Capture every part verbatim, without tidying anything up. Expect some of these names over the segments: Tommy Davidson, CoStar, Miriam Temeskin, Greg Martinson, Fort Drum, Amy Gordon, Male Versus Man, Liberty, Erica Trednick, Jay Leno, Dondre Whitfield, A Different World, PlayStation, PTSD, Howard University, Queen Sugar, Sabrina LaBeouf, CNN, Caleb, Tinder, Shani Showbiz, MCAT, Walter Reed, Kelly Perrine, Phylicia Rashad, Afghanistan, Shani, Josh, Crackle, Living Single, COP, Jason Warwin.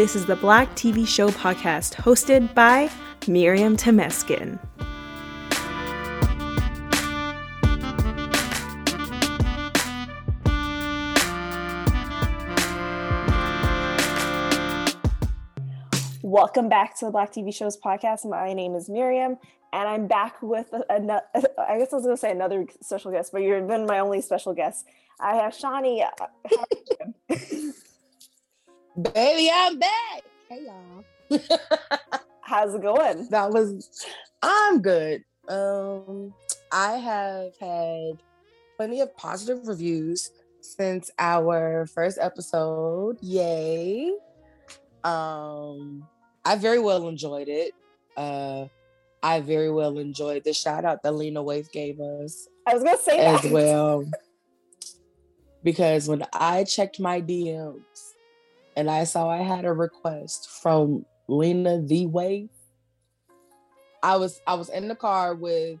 This is the Black T V Show podcast hosted by Miriam Temeskin. Welcome back to the Black T V Shows podcast. My name is Miriam, and I'm back with another, I guess I was going to say another special guest, but you've been my only special guest. I have Shani. Baby, I'm back. Hey, y'all. How's it going? That was, I'm good. Um, I have had plenty of positive reviews since our first episode. Yay. Um, I very well enjoyed it. Uh, I very well enjoyed the shout out that Lena Waithe gave us. I was going to say that. As well. Because when I checked my D Ms and I saw I had a request from Lena the Waithe, I was, I was in the car with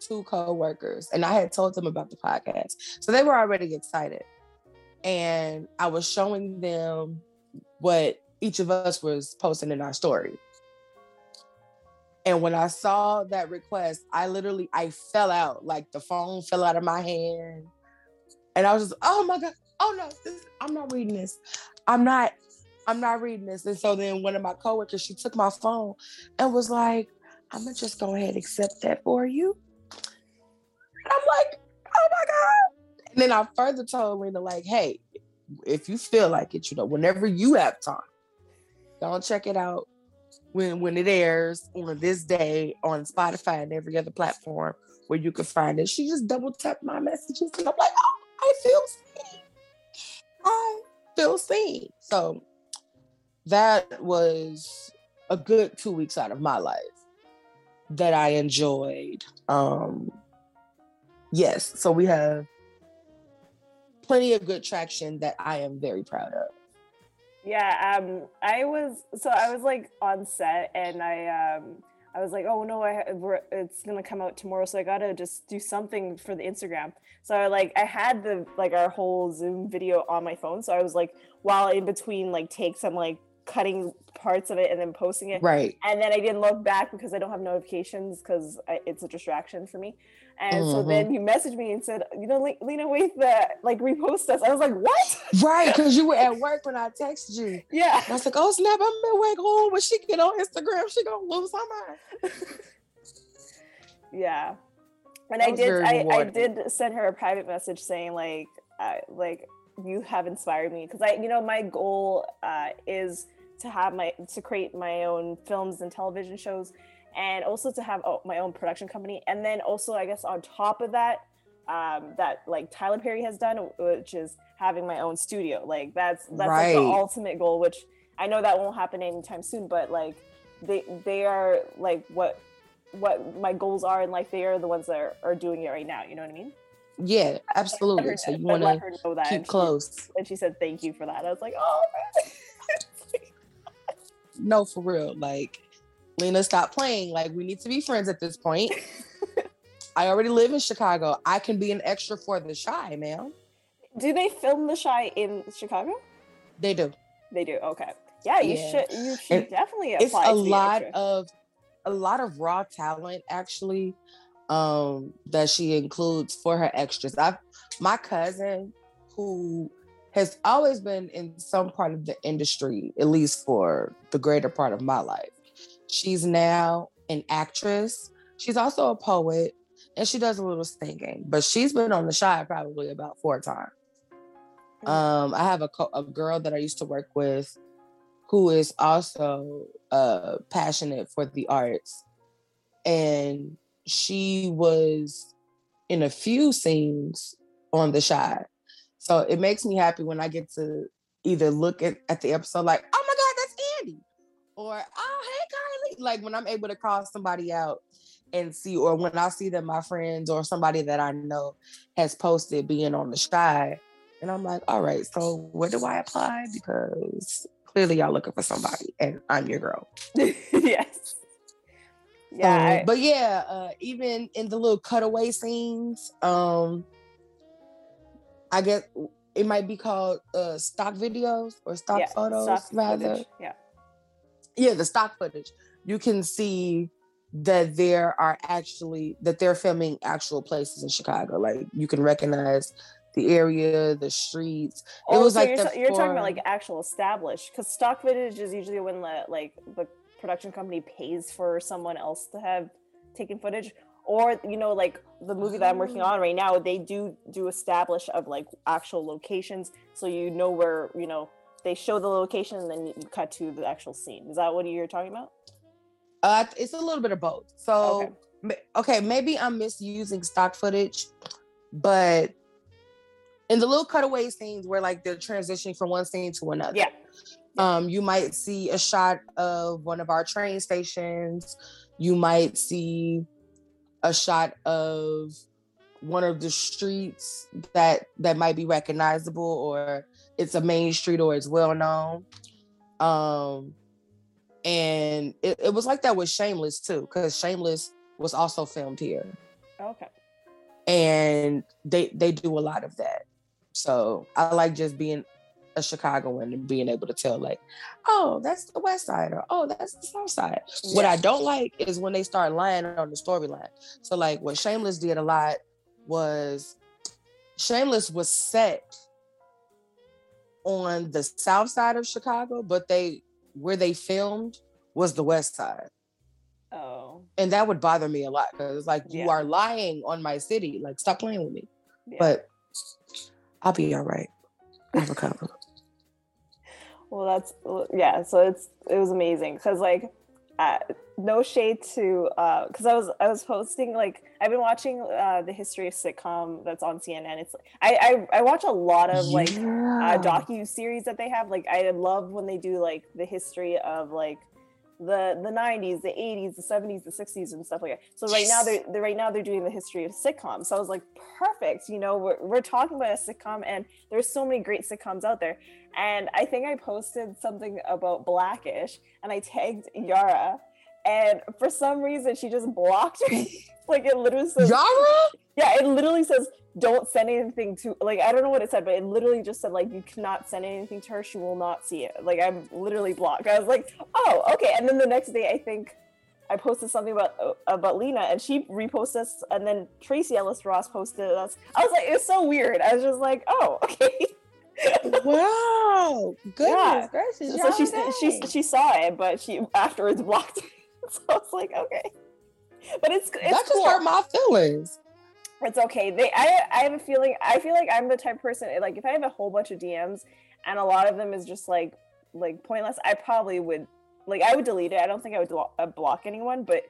two coworkers and I had told them about the podcast. So they were already excited. And I was showing them what each of us was posting in our story. And when I saw that request, I literally, I fell out, like the phone fell out of my hand. And I was just, oh my God, oh no, this, I'm not reading this. I'm not, I'm not reading this. And so then one of my coworkers, she took my phone and was like, I'm gonna just go ahead and accept that for you. And I'm like, oh my God. And then I further told Lena, like, hey, if you feel like it, you know, whenever you have time, don't check it out when when it airs on this day on Spotify and every other platform where you can find it. She just double tapped my messages and I'm like, oh, I feel seen. I feel seen. So that was a good two weeks out of my life that I enjoyed. Um, yes, so we have plenty of good traction that I am very proud of. Yeah, um, I was, so I was like on set and I um, I was like, oh no, I, we're, it's gonna come out tomorrow, so I gotta just do something for the Instagram. So I like, I had the, like our whole Zoom video on my phone. So I was like, while in between like takes, I'm like cutting parts of it and then posting it. Right. And then I didn't look back because I don't have notifications because it's a distraction for me. And mm-hmm. so then you messaged me and said, you know, Le- Lena Waithe, uh, like repost us. I was like, what? Right, because you were at work when I texted you. Yeah. And I was like, oh snap, I'm at work. Oh, when she get on Instagram, she gonna lose her mind. Yeah. And I did, I, I did send her a private message saying like, uh, like you have inspired me. Because I, you know, my goal uh, is to have my, to create my own films and television shows. And also to have my own production company. And then also, I guess, on top of that, um, that like Tyler Perry has done, which is having my own studio. Like that's, that's right. Like the ultimate goal, which I know that won't happen anytime soon, but like they, they are like what, what my goals are in life. They are the ones that are, are doing it right now. You know what I mean? Yeah, absolutely. Her, so you want to keep and close. She, and she said, thank you for that. I was like, oh, no, for real. Like, Lena, stop playing. Like, we need to be friends at this point. I already live in Chicago. I can be an extra for The Chi, ma'am. Do they film The Chi in Chicago? They do. They do. Okay. Yeah, you yeah. should. You should and definitely apply. It's a to lot extra. of a lot of raw talent actually um, that she includes for her extras. I've my cousin who has always been in some part of the industry, at least for the greater part of my life. She's now an actress. She's also a poet, and she does a little singing. But she's been on The Chi probably about four times. Um, I have a, co- a girl that I used to work with who is also uh, passionate for the arts. And she was in a few scenes on The Chi. So it makes me happy when I get to either look at, at the episode like, oh my God, that's Andy. Or, oh, hey, like when I'm able to call somebody out and see, or when I see that my friends or somebody that I know has posted being on The Chi, and I'm like, all right, so where do I apply? Because clearly y'all looking for somebody and I'm your girl. Yes. Yeah. Um, I- but yeah, uh, even in the little cutaway scenes, um, I guess it might be called uh, stock videos or stock yeah, photos stock rather. Footage. Yeah. Yeah, the stock footage. You can see that there are actually, that they're filming actual places in Chicago. Like you can recognize the area, the streets. Oh, it was so like you're, the you're talking about like actual established, because stock footage is usually when the, like the production company pays for someone else to have taken footage. Or, you know, like the movie that I'm working on right now, they do do establish of like actual locations. So, you know, where, you know, they show the location and then you cut to the actual scene. Is that what you're talking about? Uh, it's a little bit of both. So, okay. okay, maybe I'm misusing stock footage, but in the little cutaway scenes where like they're transitioning from one scene to another. Yeah. Um, you might see a shot of one of our train stations. You might see a shot of one of the streets that that might be recognizable, or it's a main street, or it's well known. Um, and it, it was like that with Shameless too, because Shameless was also filmed here. Okay. And they they do a lot of that. So I like just being a Chicagoan and being able to tell like, oh, that's the West Side, or oh, that's the South Side. Yeah. What I don't like is when they start lying on the storyline. So like what Shameless did a lot was, Shameless was set on the South Side of Chicago, but they, where they filmed was the West Side. Oh. And that would bother me a lot, because like, yeah, you are lying on my city. Like, stop playing with me. Yeah. But I'll be all right. I'll recover. Well, that's, yeah, so it's, it was amazing, because like uh, no shade to uh because I was I was posting, like I've been watching uh the history of sitcom that's on C N N. It's I I, I watch a lot of like yeah. uh, docu-series that they have. Like I love when they do like the history of like the the nineties, the eighties, the seventies, the sixties and stuff like that. So right yes. now they're, they're right now they're doing the history of sitcoms. So I was like, perfect, you know, we're, we're talking about a sitcom, and there's so many great sitcoms out there. And I think I posted something about Black-ish and I tagged Yara, and for some reason she just blocked me. Like it literally says Yara? Yeah, it literally says don't send anything to, like I don't know what it said, but it literally just said like you cannot send anything to her, she will not see it. Like I'm literally blocked. I was like, oh, okay. And then the next day I think I posted something about about Lena, and she reposted us, and then Tracee Ellis Ross posted us. I was like, it's so weird. I was just like, oh, okay. Wow, goodness yeah. gracious. So she, she she saw it, but she afterwards blocked it. So I was like, okay, but it's, it's that just cool. hurt my feelings. It's okay. They, I, I have a feeling. I feel like I'm the type of person, like if I have a whole bunch of D Ms and a lot of them is just like, like pointless, I probably would, like I would delete it. I don't think I would blo- uh, block anyone, but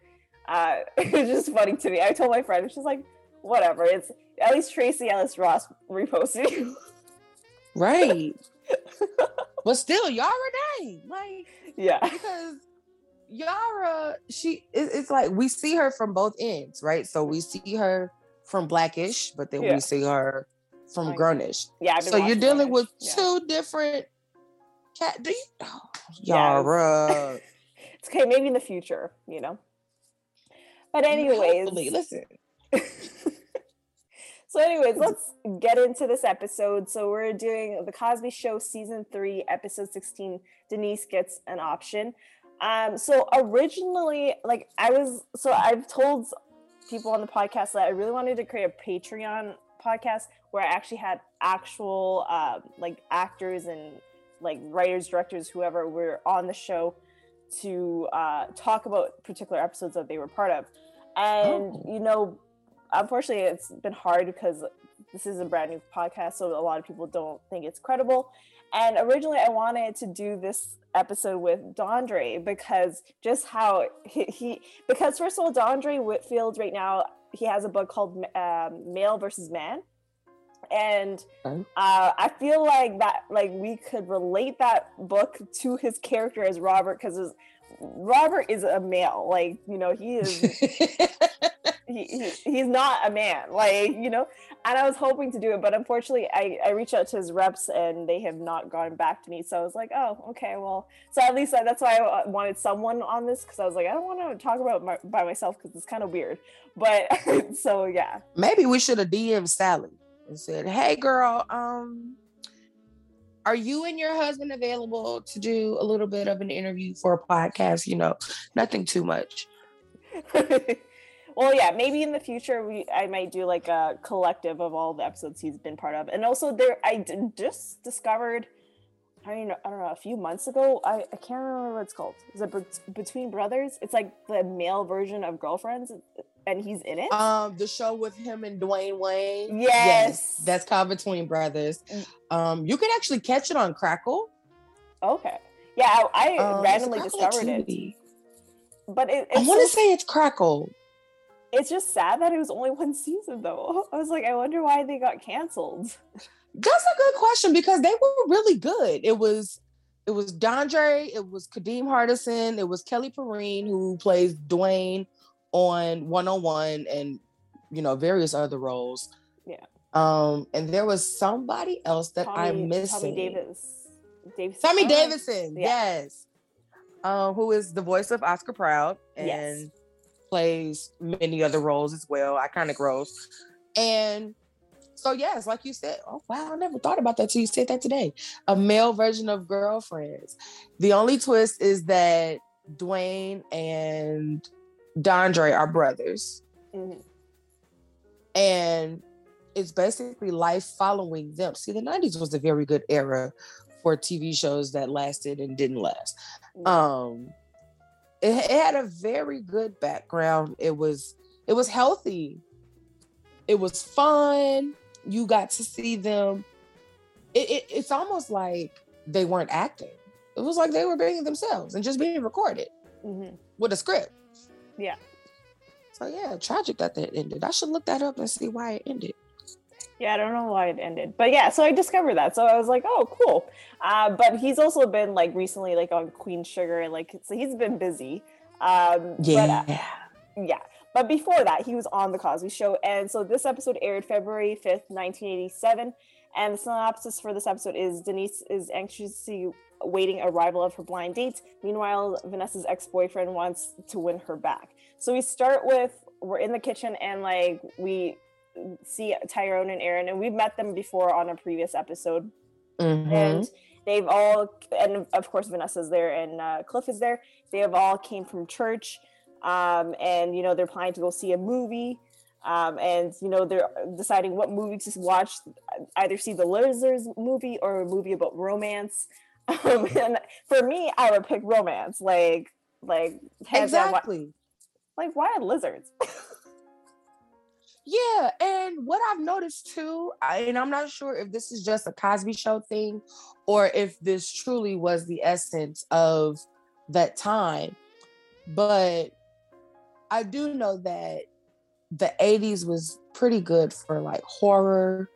uh, it's just funny to me. I told my friend, she's like, whatever. It's at least Tracee Ellis Ross reposted you, right? But still, Yara dang, like yeah, because Yara, she it, it's like we see her from both ends, right? So we see her from Black-ish, but then yeah. we see her from like, Grownish. Yeah, so you're dealing Grownish. with yeah. two different cat. Do you, oh, Yara? Yeah. It's okay. Maybe in the future, you know. But anyways, hopefully, listen. So, anyways, let's get into this episode. So we're doing The Cosby Show, season three, episode sixteen. Denise gets an option. Um, so originally, like I was, so I've told people on the podcast that I really wanted to create a Patreon podcast where I actually had actual um, like actors and like writers, directors, whoever were on the show to uh, talk about particular episodes that they were part of. And, oh. you know, unfortunately it's been hard because this is a brand new podcast, so a lot of people don't think it's credible. And originally I wanted to do this episode with Dondre, because just how he, he because first of all, Dondre Whitfield right now, he has a book called um, Male Versus Man. And uh, I feel like that, like we could relate that book to his character as Robert, because Robert is a male, like, you know, he is, he, he he's not a man, like, you know, and I was hoping to do it, but unfortunately I, I reached out to his reps and they have not gotten back to me. So I was like, oh, okay, well, so at least I, that's why I wanted someone on this, because I was like, I don't want to talk about my, by myself, because it's kind of weird, but so yeah. Maybe we should have D M'd Sally and said, hey girl, um, are you and your husband available to do a little bit of an interview for a podcast? You know, nothing too much. Well, yeah, maybe in the future, we I might do like a collective of all the episodes he's been part of. And also there, I just discovered, I mean, I don't know, a few months ago, I, I can't remember what it's called. Is it Between Brothers? It's like the male version of Girlfriends, and he's in it. Um, the show with him and Dwayne Wayne. Yes. yes that's called Between Brothers. Um, you can actually catch it on Crackle. Okay. Yeah, I, I um, randomly discovered it. But it, it's I want to so- say it's Crackle. It's just sad that it was only one season, though. I was like, I wonder why they got canceled. That's a good question, because they were really good. It was, it was Dondre, it was Kadeem Hardison, it was Kelly Perrine, who plays Dwayne on one oh one and, you know, various other roles. Yeah. Um, and there was somebody else that Tommy, I'm missing. Tommy Davis. Davis- Tommy oh. Davidson, yeah. yes. Uh, who is the voice of Oscar Proud. And yes. plays many other roles as well, iconic roles. And so, yes, like you said, oh, wow, I never thought about that till you said that today. A male version of Girlfriends. The only twist is that Dwayne and Dondre are brothers. Mm-hmm. And it's basically life following them. See, the nineties was a very good era for T V shows that lasted and didn't last. Mm-hmm. Um, it had a very good background. It was it was healthy. It was fun. You got to see them. It, it, it's almost like they weren't acting. It was like they were being themselves and just being recorded mm-hmm. with a script. Yeah. So yeah, tragic that that ended. I should look that up and see why it ended. Yeah, I don't know why it ended, but yeah, so I discovered that. So I was like, oh, cool. Uh, but he's also been like recently like on Queen Sugar and like, so he's been busy. Um, yeah. But, uh, yeah. But before that, he was on The Cosby Show. And so this episode aired February fifth, nineteen eighty-seven. And the synopsis for this episode is Denise is anxiously waiting arrival of her blind date. Meanwhile, Vanessa's ex-boyfriend wants to win her back. So we start with, we're in the kitchen and like we see Tyrone and Aaron, and we've met them before on a previous episode mm-hmm. and they've all, and of course Vanessa's there and uh, Cliff is there. They have all came from church um and you know they're planning to go see a movie um and you know they're deciding what movie to watch, either see the Lizards movie or a movie about romance. Um, and for me, I would pick romance, like like exactly why, like why lizards? Yeah, and what I've noticed too, I, and I'm not sure if this is just a Cosby Show thing or if this truly was the essence of that time, but I do know that the eighties was pretty good for like horror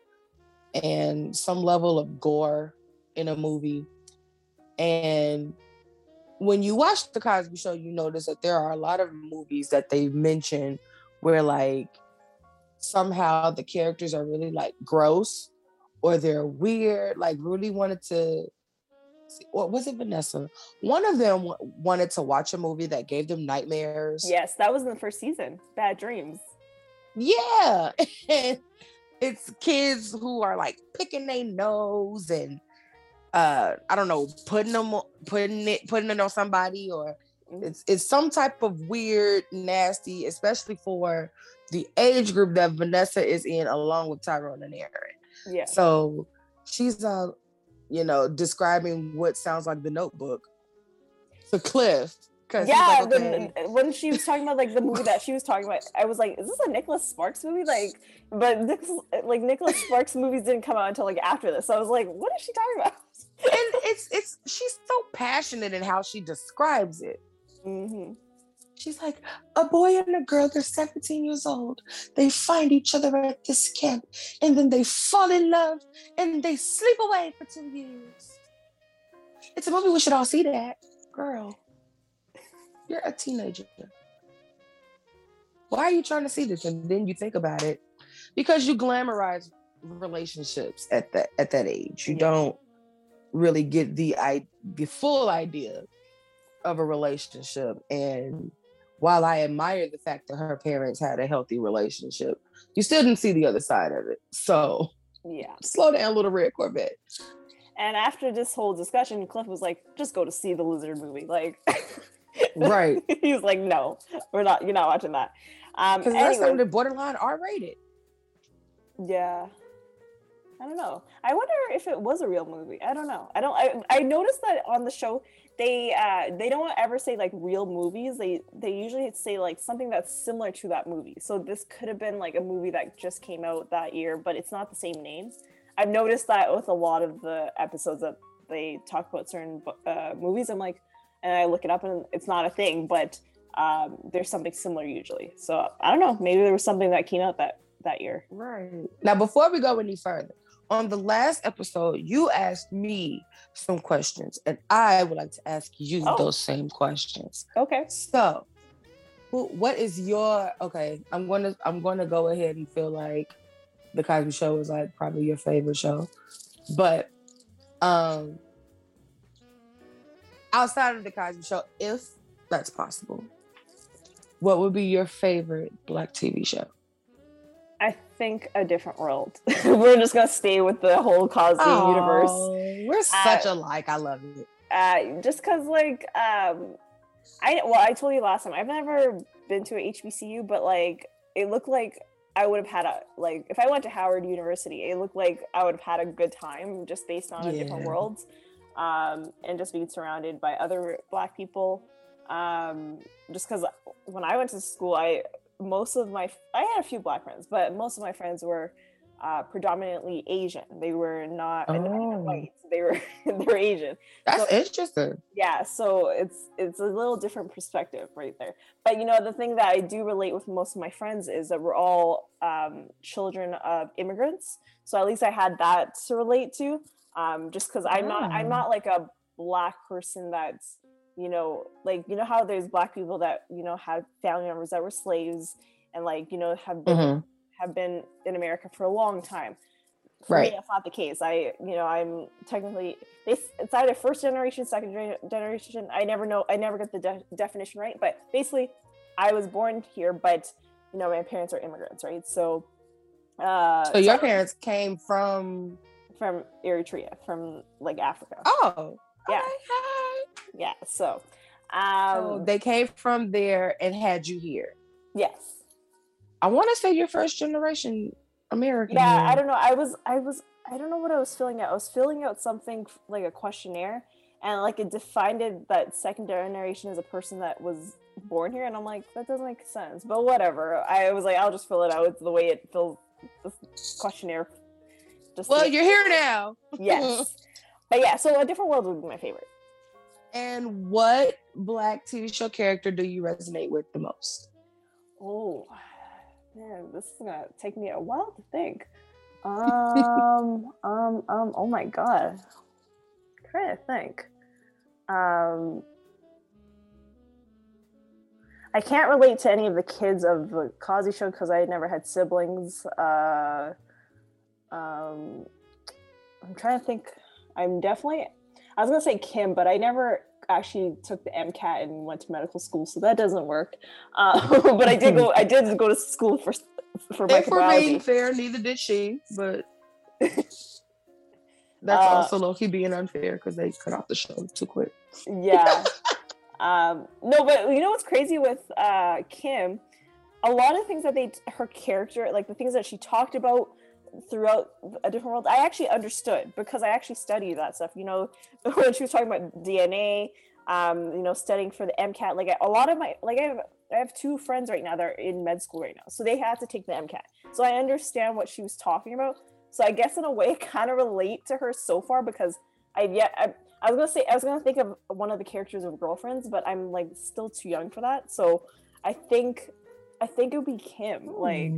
and some level of gore in a movie. And when you watch The Cosby Show, you notice that there are a lot of movies that they mention where like, somehow the characters are really like gross or they're weird. Like Rudy wanted to, or was it Vanessa? One of them w- wanted to watch a movie that gave them nightmares. Yes, that was in the first season, Bad Dreams. Yeah. It's kids who are like picking their nose and uh, I don't know, putting them, putting it, putting it on somebody, or it's it's some type of weird, nasty, especially for the age group that Vanessa is in, along with Tyrone and Aaron. Yeah. So she's, uh, you know, describing what sounds like The Notebook to Cliff. Yeah, like, okay. the, when she was talking about like the movie that she was talking about, I was like, "Is this a Nicholas Sparks movie?" Like, but this, like Nicholas Sparks movies didn't come out until like after this. So I was like, "What is she talking about?" And it's it's she's so passionate in how she describes it. Mm-hmm. She's like, a boy and a girl, they're seventeen years old. They find each other at this camp and then they fall in love and they sleep away for two years. It's a movie, we should all see that. Girl, you're a teenager. Why are you trying to see this? And then you think about it, because you glamorize relationships at that, at that age. You yeah. don't really get the, the full idea of a relationship. And while I admire the fact that her parents had a healthy relationship, you still didn't see the other side of it. So yeah, slow down, little red Corvette. And after this whole discussion, Cliff was like, just go to see the lizard movie. Like, right. He's like, no, we're not, you're not watching that. Um, Cause anyway, last time they borderline R rated. Yeah. I don't know. I wonder if it was a real movie. I don't know. I don't, I, I noticed that on the show, they, uh, they don't ever say like real movies. They, they usually say like something that's similar to that movie. So this could have been like a movie that just came out that year, but it's not the same name. I've noticed that with a lot of the episodes that they talk about certain uh, movies. I'm like, and I look it up and it's not a thing, but um, there's something similar usually. So I don't know, maybe there was something that came out that, that year. Right. Now, before we go any further, on the last episode, you asked me some questions, and I would like to ask you oh. those same questions. Okay. So, what is your okay? I'm gonna I'm gonna go ahead and feel like The Cosby Show is like probably your favorite show, but um, outside of The Cosby Show, if that's possible, what would be your favorite Black T V show? I think A Different World. We're just gonna stay with the whole Cosby Aww, universe. We're such uh, alike. I love it. Uh, just cause like um, I well, I told you last time I've never been to a H B C U, but like it looked like I would have had a like if I went to Howard University, it looked like I would have had a good time just based on yeah. A Different World, um, and just being surrounded by other Black people. Um, just cause when I went to school, I. Most of my, I had a few Black friends, but most of my friends were uh, predominantly Asian. They were not oh. not white. They were they were Asian. That's so, interesting. Yeah, so it's it's a little different perspective right there. But you know, the thing that I do relate with most of my friends is that we're all um, children of immigrants. So at least I had that to relate to. Um, just because I'm not I'm not like a Black person that's. You know, like, you know how there's Black people that, you know, have family members that were slaves and like, you know, have been, mm-hmm. have been in America for a long time. For right. me, that's not the case. I, you know, I'm technically, it's either first generation, second generation. I never know. I never get the de- definition right. But basically, I was born here, but, you know, my parents are immigrants, right? So. Uh, so your so parents came from? From Eritrea, from like Africa. Oh. Yeah. Hi. Yeah. So, um, so they came from there and had you here. Yes. I want to say you're first generation American. Yeah. Here. I don't know. I was, I was, I don't know what I was filling out. I was filling out something like a questionnaire and like it defined it that second generation is a person that was born here. And I'm like, that doesn't make sense, but whatever. I was like, I'll just fill it out the way it fills this questionnaire. Just well, you're here now. Yes. But yeah, so A Different World would be my favorite. And what Black T V show character do you resonate with the most? Oh, man, this is gonna take me a while to think. Um, um, um, oh my God. I'm trying to think. Um, I can't relate to any of the kids of the Cosby Show because I never had siblings. Uh, um, I'm trying to think. I'm definitely, I was going to say Kim, but I never actually took the MCAT and went to medical school, so that doesn't work. Uh, but I did go I did go to school for for microbiology. If we're being fair, neither did she, but that's uh, also low-key being unfair because they cut off the show too quick. Yeah. um, no, but you know what's crazy with uh, Kim? A lot of things that they, her character, like the things that she talked about throughout A Different World, I actually understood because I actually studied that stuff, you know, when she was talking about D N A, um, you know, studying for the MCAT, like a lot of my, like I have, I have two friends right now that are in med school right now, so they had to take the MCAT. So I understand what she was talking about. So I guess in a way, kind of relate to her so far because I yet, I, I was going to say, I was going to think of one of the characters of Girlfriends, but I'm like still too young for that. So I think I think it would be Kim. Like,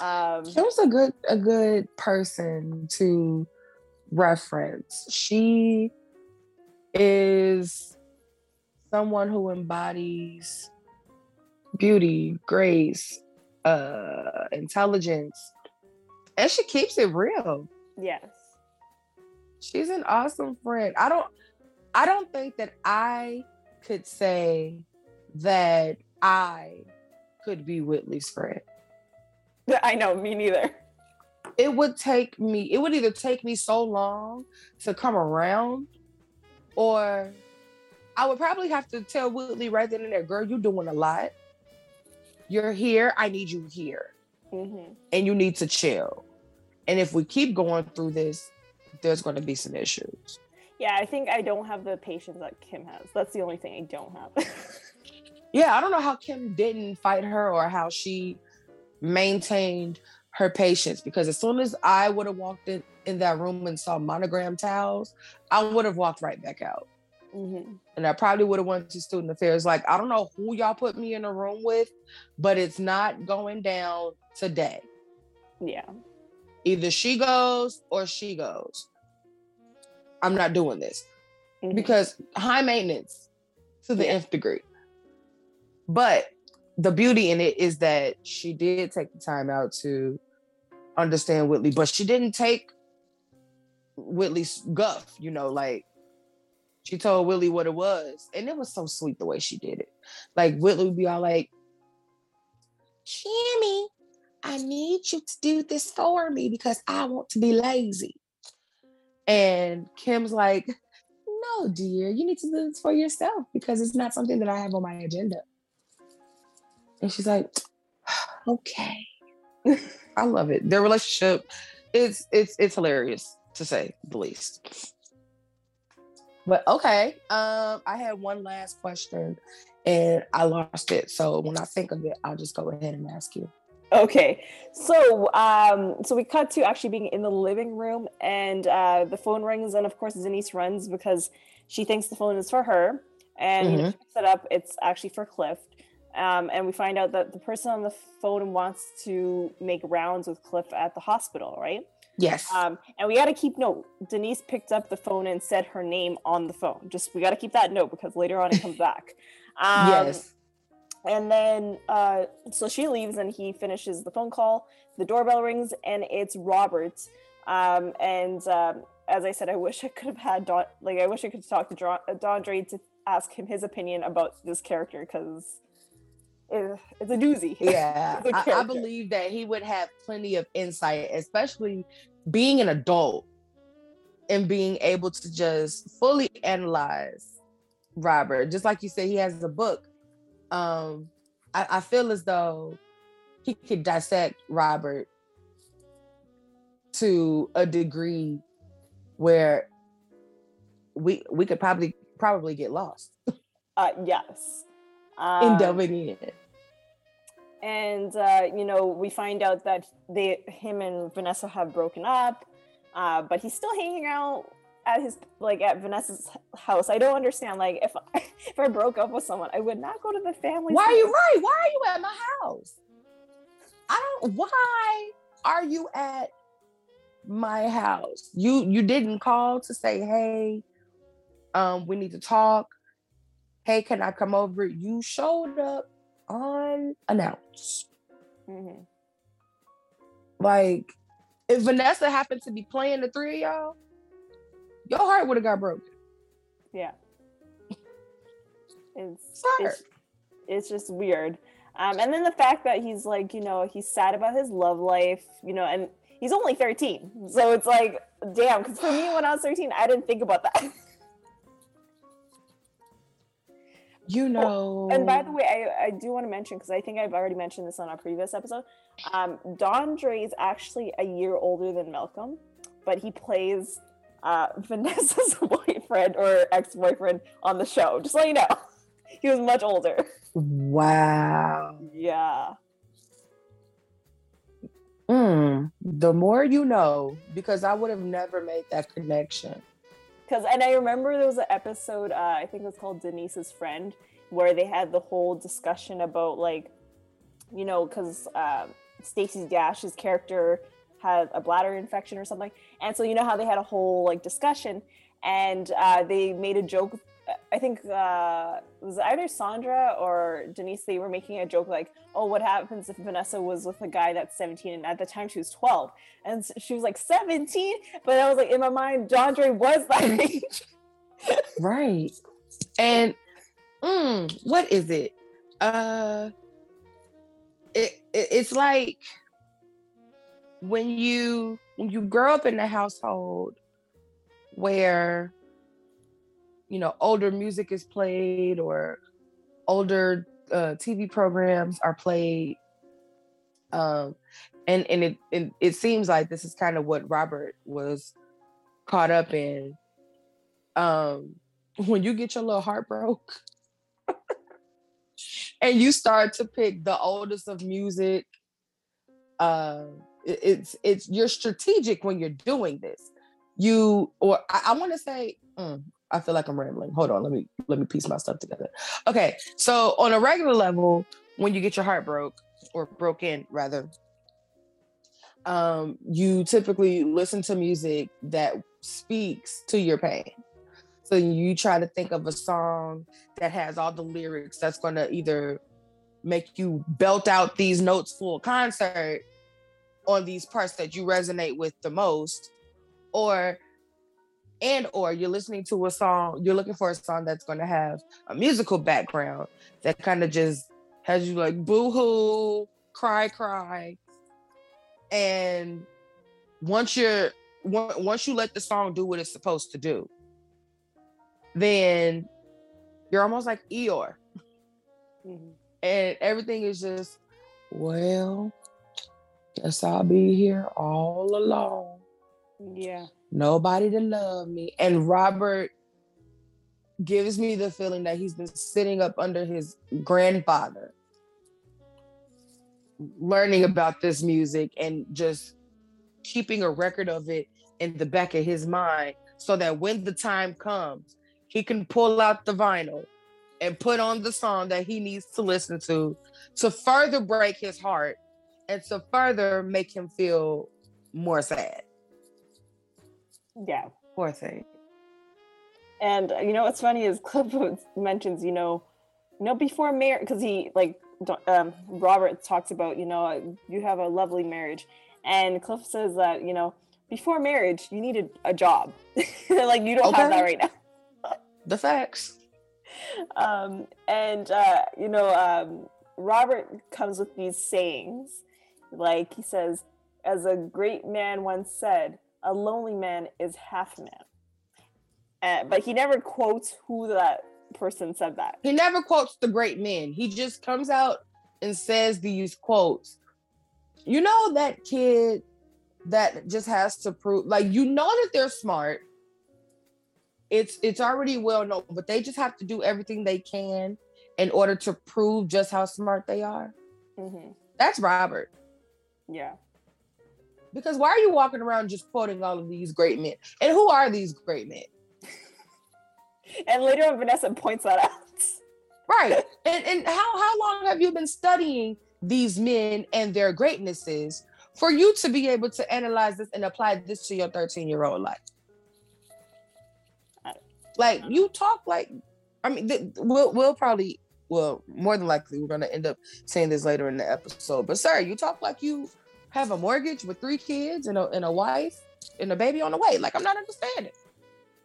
um, Kim's a good a good person to reference. She is someone who embodies beauty, grace, uh, intelligence, and she keeps it real. Yes, she's an awesome friend. I don't, I don't think that I could say that I. could be Whitley's friend. I know, me neither. it would take me, it would either take me so long to come around, or I would probably have to tell Whitley right then and there, girl, you're doing a lot. You're here. I need you here. Mm-hmm. And you need to chill. And if we keep going through this, there's going to be some issues. Yeah, I think I don't have the patience that Kim has. That's the only thing I don't have. Yeah, I don't know how Kim didn't fight her or how she maintained her patience, because as soon as I would have walked in, in that room and saw monogram towels, I would have walked right back out. Mm-hmm. And I probably would have went to student affairs. Like, I don't know who y'all put me in a room with, but it's not going down today. Yeah. Either she goes or she goes. I'm not doing this. Mm-hmm. Because high maintenance to the yeah. nth degree. But the beauty in it is that she did take the time out to understand Whitley, but she didn't take Whitley's guff, you know, like she told Whitley what it was. And it was so sweet the way she did it. Like Whitley would be all like, Kimmy, I need you to do this for me because I want to be lazy. And Kim's like, no, dear, you need to do this for yourself because it's not something that I have on my agenda. And she's like, okay. I love it. Their relationship, it's it's it's hilarious, to say the least. But okay, um, I had one last question and I lost it. So when I think of it, I'll just go ahead and ask you. Okay, so um, so we cut to actually being in the living room, and uh, the phone rings, and of course Denise runs because she thinks the phone is for her, and mm-hmm. you know, she picks it up. It's actually for Cliff. Um, and we find out that the person on the phone wants to make rounds with Cliff at the hospital, right? Yes. Um, and we got to keep note. Denise picked up the phone and said her name on the phone. Just, we got to keep that note because later on it comes back. Um, yes. And then, uh, so she leaves and he finishes the phone call. The doorbell rings and it's Robert. Um, and um, as I said, I wish I could have had, Don- like, I wish I could talk to Don- Dondre to ask him his opinion about this character because it's a doozy. Yeah, a I, I believe that he would have plenty of insight, especially being an adult and being able to just fully analyze Robert. Just like you said, he has a book. Um, I, I feel as though he could dissect Robert to a degree where we we could probably probably get lost. Uh, yes. Um, in delving in. And, uh, you know, we find out that they, him and Vanessa have broken up, uh, but he's still hanging out at his, like, at Vanessa's house. I don't understand. Like, if I, if I broke up with someone, I would not go to the family. Why house. Are you right? Why are you at my house? I don't, why are you at my house? You, you didn't call to say, hey, um, we need to talk. Hey, can I come over? You showed up unannounced. Mm-hmm. Like, if Vanessa happened to be playing the three of y'all, your heart would have got broken. Yeah. It's, it's, it's just weird. Um, and then the fact that he's like, you know, he's sad about his love life, you know, and he's only thirteen. So it's like, damn, because for me, when I was thirteen, I didn't think about that. You know, oh, and by the way, I, I do want to mention, because I think I've already mentioned this on our previous episode. Um, Dondre is actually a year older than Malcolm, but he plays uh, Vanessa's boyfriend or ex-boyfriend on the show. Just so you know, he was much older. Wow. Yeah. Mm, the more you know, because I would have never made that connection. Because, and I remember there was an episode, uh, I think it was called Denise's Friend, where they had the whole discussion about, like, you know, because uh, Stacey Dash's character had a bladder infection or something. And so, you know how they had a whole, like, discussion, and uh, they made a joke. I think uh, it was either Sandra or Denise, they were making a joke like, oh, what happens if Vanessa was with a guy that's seventeen? And at the time she was twelve. And she was like, seventeen? But I was like, in my mind, Dondre was that age. Right. And mm, what is it? Uh, it, it? It's like, when you when you grow up in a household where, you know, older music is played or older uh, T V programs are played, um, and and it, it it seems like this is kind of what Robert was caught up in. Um, when you get your little heart broke and you start to pick the oldest of music, uh, it, it's it's you're strategic when you're doing this. You or I, I want to say. Mm, I feel like I'm rambling. Hold on, let me let me piece my stuff together. Okay, so on a regular level, when you get your heart broke or broken rather, um, you typically listen to music that speaks to your pain. So you try to think of a song that has all the lyrics that's going to either make you belt out these notes full concert on these parts that you resonate with the most, or And or you're listening to a song, you're looking for a song that's going to have a musical background that kind of just has you like boo-hoo, cry, cry. And once you're once you let the song do what it's supposed to do, then you're almost like Eeyore. Mm-hmm. And everything is just, well, guess I'll be here all alone. Yeah. Nobody to love me. And Robert gives me the feeling that he's been sitting up under his grandfather, learning about this music and just keeping a record of it in the back of his mind so that when the time comes, he can pull out the vinyl and put on the song that he needs to listen to to further break his heart and to further make him feel more sad. Yeah, poor thing. And uh, you know what's funny is Cliff mentions, you know, you know before marriage, because he like um, Robert talks about, you know, you have a lovely marriage, and Cliff says that, you know, before marriage you needed a job, like you don't okay. have that right now. The facts. Um, and uh, you know, um, Robert comes with these sayings, like he says, as a great man once said, a lonely man is half man. Uh, but he never quotes who that person said that. He never quotes the great men. He just comes out and says these quotes. You know that kid that just has to prove, like, you know that they're smart. It's it's already well known, but they just have to do everything they can in order to prove just how smart they are. Mm-hmm. That's Robert. Yeah. Because why are you walking around just quoting all of these great men? And who are these great men? And later on, Vanessa points that out. Right. And and how, how long have you been studying these men and their greatnesses for you to be able to analyze this and apply this to your thirteen-year-old life? Like, you talk like, I mean, th- we'll, we'll probably, well, more than likely, we're going to end up saying this later in the episode. But, sir, you talk like you have a mortgage with three kids and a, and a wife and a baby on the way. Like, I'm not understanding.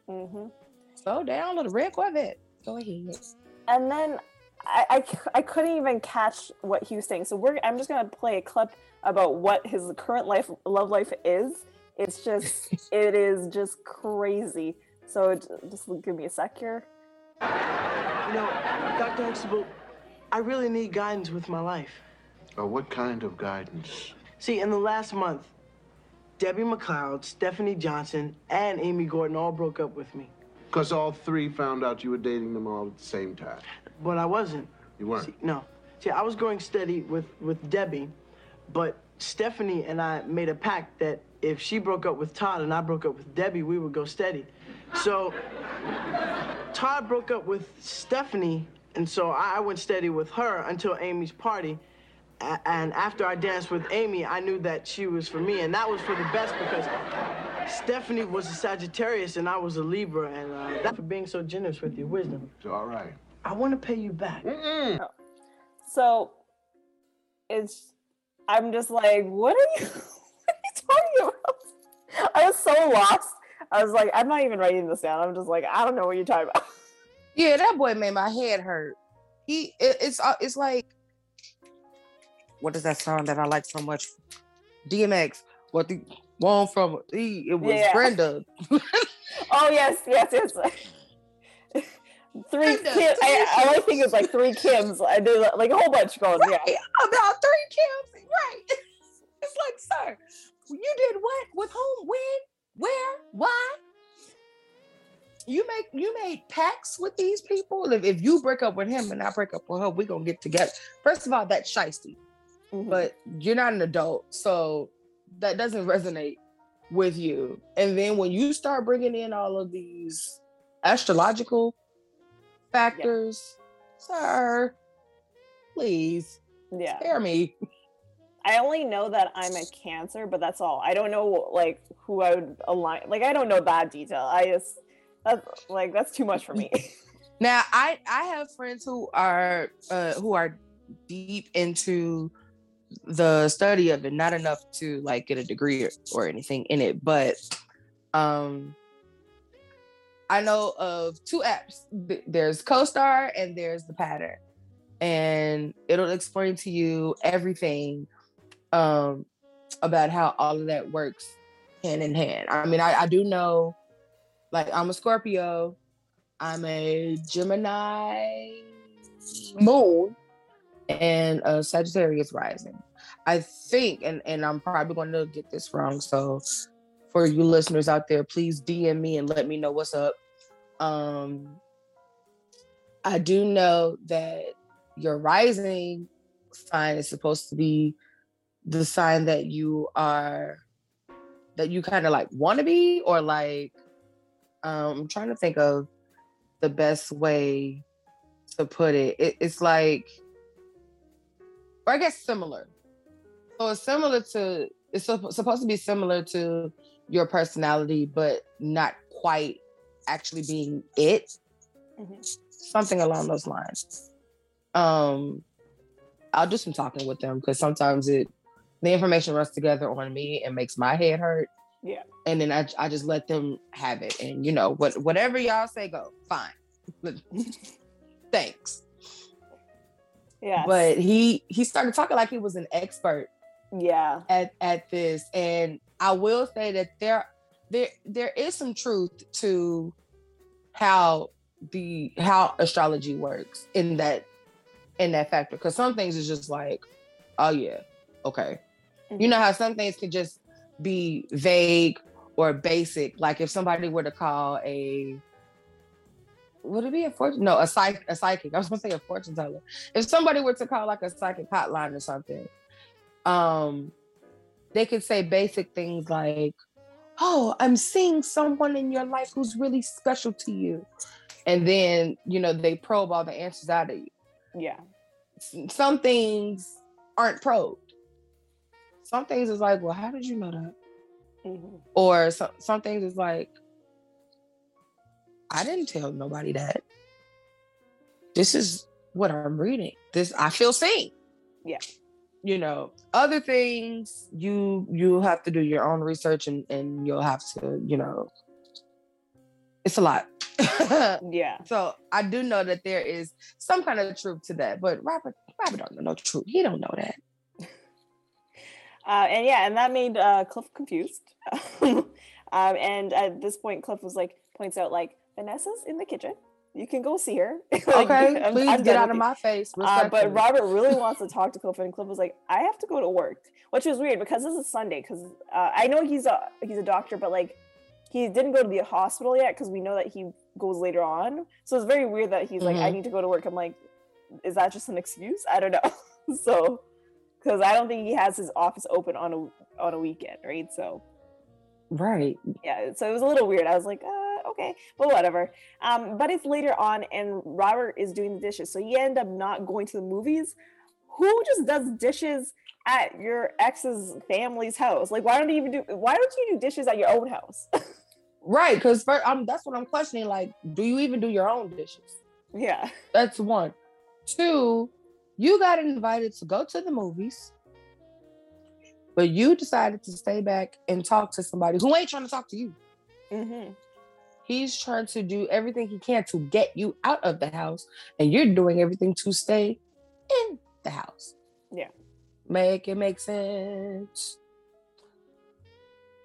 Mm-hmm. Slow down, little red Corvette. Go ahead. And then I, I, I couldn't even catch what he was saying. So we're I'm just gonna play a clip about what his current life love life is. It's just it is just crazy. So it, just give me a sec here. You know, Doctor Huxtable, I really need guidance with my life. Oh, what kind of guidance? See, in the last month, Debbie McLeod, Stephanie Johnson, and Amy Gordon all broke up with me. Because all three found out you were dating them all at the same time. But I wasn't. You weren't? See, no. See, I was going steady with, with Debbie, but Stephanie and I made a pact that if she broke up with Todd and I broke up with Debbie, we would go steady. So Todd broke up with Stephanie, and so I went steady with her until Amy's party. And after I danced with Amy, I knew that she was for me, and that was for the best because Stephanie was a Sagittarius and I was a Libra, and uh, that's for being so generous with your wisdom. It's all right. I want to pay you back. Mm-mm. So it's, I'm just like, what are you, what are you talking about? I was so lost. I was like, I'm not even writing this down. I'm just like, I don't know what you're talking about. Yeah, that boy made my head hurt. He, it, it's, it's like, what is that song that I like so much? D M X. what the one from he, it was yeah. Brenda. Oh yes, yes, yes. Three Kims. I, I only think it was like three Kims. I did like a whole bunch going. Right. Yeah, about three Kims. Right. It's like, sir, you did what? With whom? When? Where? Why? You make you made pacts with these people. If, if you break up with him and I break up with her, we're gonna get together. First of all, that's shiesty, mm-hmm. but you're not an adult, so that doesn't resonate with you. And then when you start bringing in all of these astrological factors, yeah. sir, please, yeah, spare me. I only know that I'm a Cancer, but that's all. I don't know like who I would align. Like I don't know that detail. I just that's like that's too much for me. Now I I have friends who are uh, who are deep into the study of it, not enough to like get a degree or, or anything in it, but um, I know of two apps. There's CoStar and there's The Pattern, and it'll explain to you everything um about how all of that works hand in hand. I mean, I, I do know, like, I'm a Scorpio, I'm a Gemini moon, and a Sagittarius rising. I think, and, and I'm probably going to get this wrong, so for you listeners out there, please D M me and let me know what's up. Um, I do know that your rising sign is supposed to be the sign that you are, that you kind of like want to be, or like, um, I'm trying to think of the best way to put it. it. It's like, or I guess similar. So it's similar to, it's supposed to be similar to your personality, but not quite actually being it. Mm-hmm. Something along those lines. Um, I'll do some talking with them because sometimes it, the information runs together on me and makes my head hurt. Yeah. And then I, I just let them have it. And, you know, what whatever y'all say, go. Fine. Thanks. Yeah. But he he started talking like he was an expert. Yeah. At at this. And I will say that there there there is some truth to how the how astrology works in that in that factor, because some things is just like, oh yeah, okay. Mm-hmm. You know how some things can just be vague or basic. Like if somebody were to call a, would it be a fortune? No, a psych, a psychic. I was gonna say a fortune teller. If somebody were to call like a psychic hotline or something, um, they could say basic things like, "Oh, I'm seeing someone in your life who's really special to you," and then you know they probe all the answers out of you. Yeah, some things aren't probed. Some things is like, well, how did you know that? Mm-hmm. Or so, some things is like, I didn't tell nobody that. This is what I'm reading. This I feel seen. Yeah, you know, other things you you have to do your own research and and you'll have to, you know, it's a lot. Yeah. So I do know that there is some kind of truth to that, but Robert, Robert don't know no truth. He don't know that. Uh, and yeah, and that made uh, Cliff confused. um, and at this point, Cliff was like, points out like, Vanessa's in the kitchen. You can go see her. Like, okay, I'm, please I'm get out of you. My face. Uh, but Robert really wants to talk to Cliff, and Cliff was like, I have to go to work, which was weird because this is Sunday. Because uh, I know he's a he's a doctor, but like, he didn't go to the hospital yet because we know that he goes later on. So it's very weird that he's mm-hmm. like, I need to go to work. I'm like, is that just an excuse? I don't know. So, because I don't think he has his office open on a on a weekend, right? So, right. Yeah. So it was a little weird. I was like, uh, okay, but whatever. Um, but it's later on, and Robert is doing the dishes, so you end up not going to the movies. Who just does dishes at your ex's family's house? Like, why don't you even do? Why don't you do dishes at your own house? Right, because um, that's what I'm questioning. Like, do you even do your own dishes? Yeah, that's one. Two, you got invited to go to the movies, but you decided to stay back and talk to somebody who ain't trying to talk to you. Mm-hmm. He's trying to do everything he can to get you out of the house, and you're doing everything to stay in the house. Yeah. Make it make sense.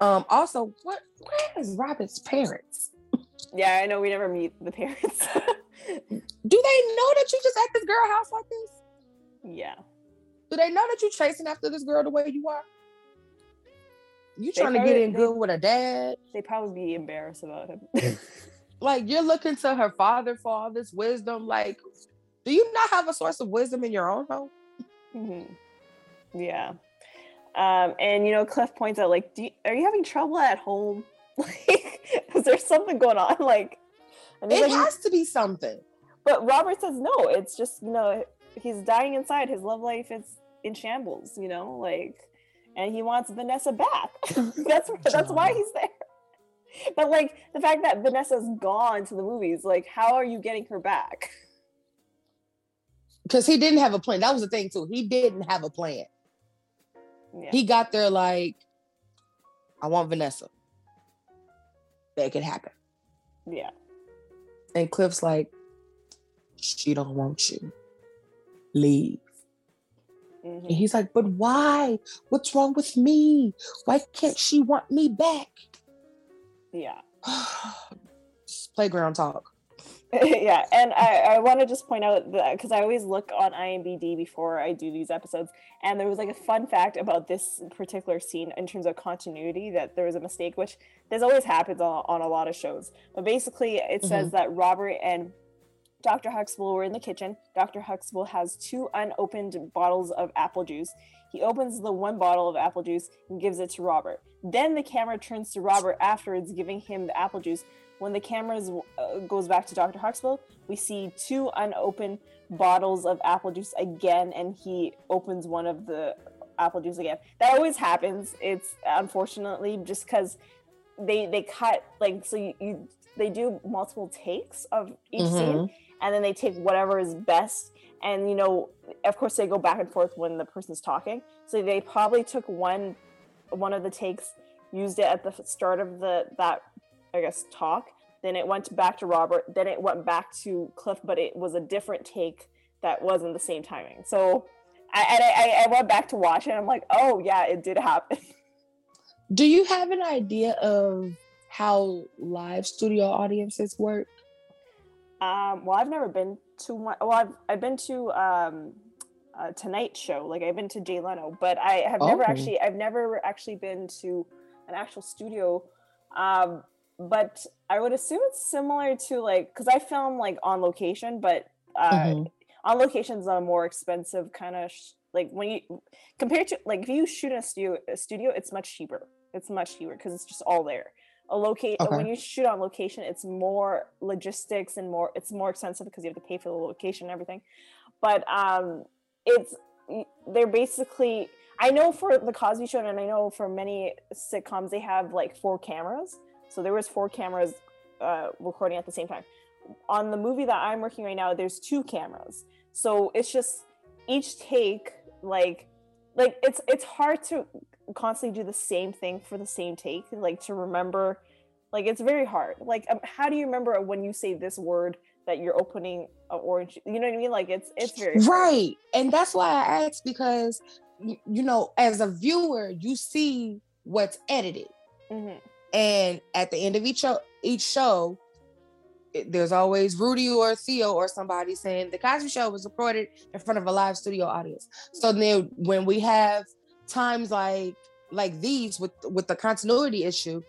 Um, also, what where is Robin's parents? Yeah, I know we never meet the parents. Do they know that you just at this girl house like this? Yeah. Do they know that you're chasing after this girl the way you are? You trying probably, to get in they, good with her dad? They probably be embarrassed about him. Like, you're looking to her father for all this wisdom. Like, do you not have a source of wisdom in your own home? Mm-hmm. Yeah. Um, and, you know, Cliff points out, like, do you, are you having trouble at home? Like, is there something going on? Like, I mean, it like, has to be something. But Robert says, no, it's just, you know, he's dying inside. His love life is in shambles, you know, like, and he wants Vanessa back. that's that's why he's there. But, like, the fact that Vanessa's gone to the movies, like, how are you getting her back? Because he didn't have a plan. That was the thing, too. He didn't have a plan. Yeah. He got there like, I want Vanessa. Make it happen. Yeah. And Cliff's like, she don't want you. Leave. Mm-hmm. And he's like, but why? What's wrong with me? Why can't she want me back? Yeah. Playground talk. Yeah, and I, I want to just point out that because I always look on I M D B before I do these episodes, and there was like a fun fact about this particular scene in terms of continuity, that there was a mistake, which this always happens on, on a lot of shows. But basically, it mm-hmm. says that Robert and Doctor Huxtable were in the kitchen. Doctor Huxtable has two unopened bottles of apple juice. He opens the one bottle of apple juice and gives it to Robert. Then the camera turns to Robert afterwards, giving him the apple juice. When the camera uh, goes back to Doctor Huxtable, we see two unopened bottles of apple juice again, and he opens one of the apple juice again. That always happens. It's unfortunately just because they they cut, like, so you, you they do multiple takes of each mm-hmm. scene, and then they take whatever is best. And, you know, of course they go back and forth when the person's talking. So they probably took one one of the takes, used it at the start of the that. I guess, talk. Then it went back to Robert. Then it went back to Cliff, but it was a different take that wasn't the same timing. So I, and I, I went back to watch it, and I'm like, oh, yeah, it did happen. Do you have an idea of how live studio audiences work? Um, well, I've never been to one. Well, I've, I've been to um, a Tonight Show. Like, I've been to Jay Leno, but I have oh. never actually, I've never actually been to an actual studio. Um, But I would assume it's similar to, like, because I film like on location, but uh, mm-hmm. on location is a more expensive kind of sh- like when you compared to like if you shoot in a studio, a studio it's much cheaper. It's much cheaper because it's just all there. A locate okay. When you shoot on location, it's more logistics and more it's more expensive because you have to pay for the location and everything. But um, it's they're basically I know for The Cosby Show and I know for many sitcoms they have like four cameras. So there was four cameras uh, recording at the same time. On the movie that I'm working right now, there's two cameras. So it's just each take, like, like it's it's hard to constantly do the same thing for the same take, like to remember, like it's very hard. Like, um, how do you remember when you say this word that you're opening an orange? You know what I mean? Like it's it's very hard. Right, and that's why I asked because, you know, as a viewer, you see what's edited. Mm-hmm. And at the end of each show, each show it, there's always Rudy or Theo or somebody saying The Cosby Show was recorded in front of a live studio audience. So then when we have times like like these with, with the continuity issue,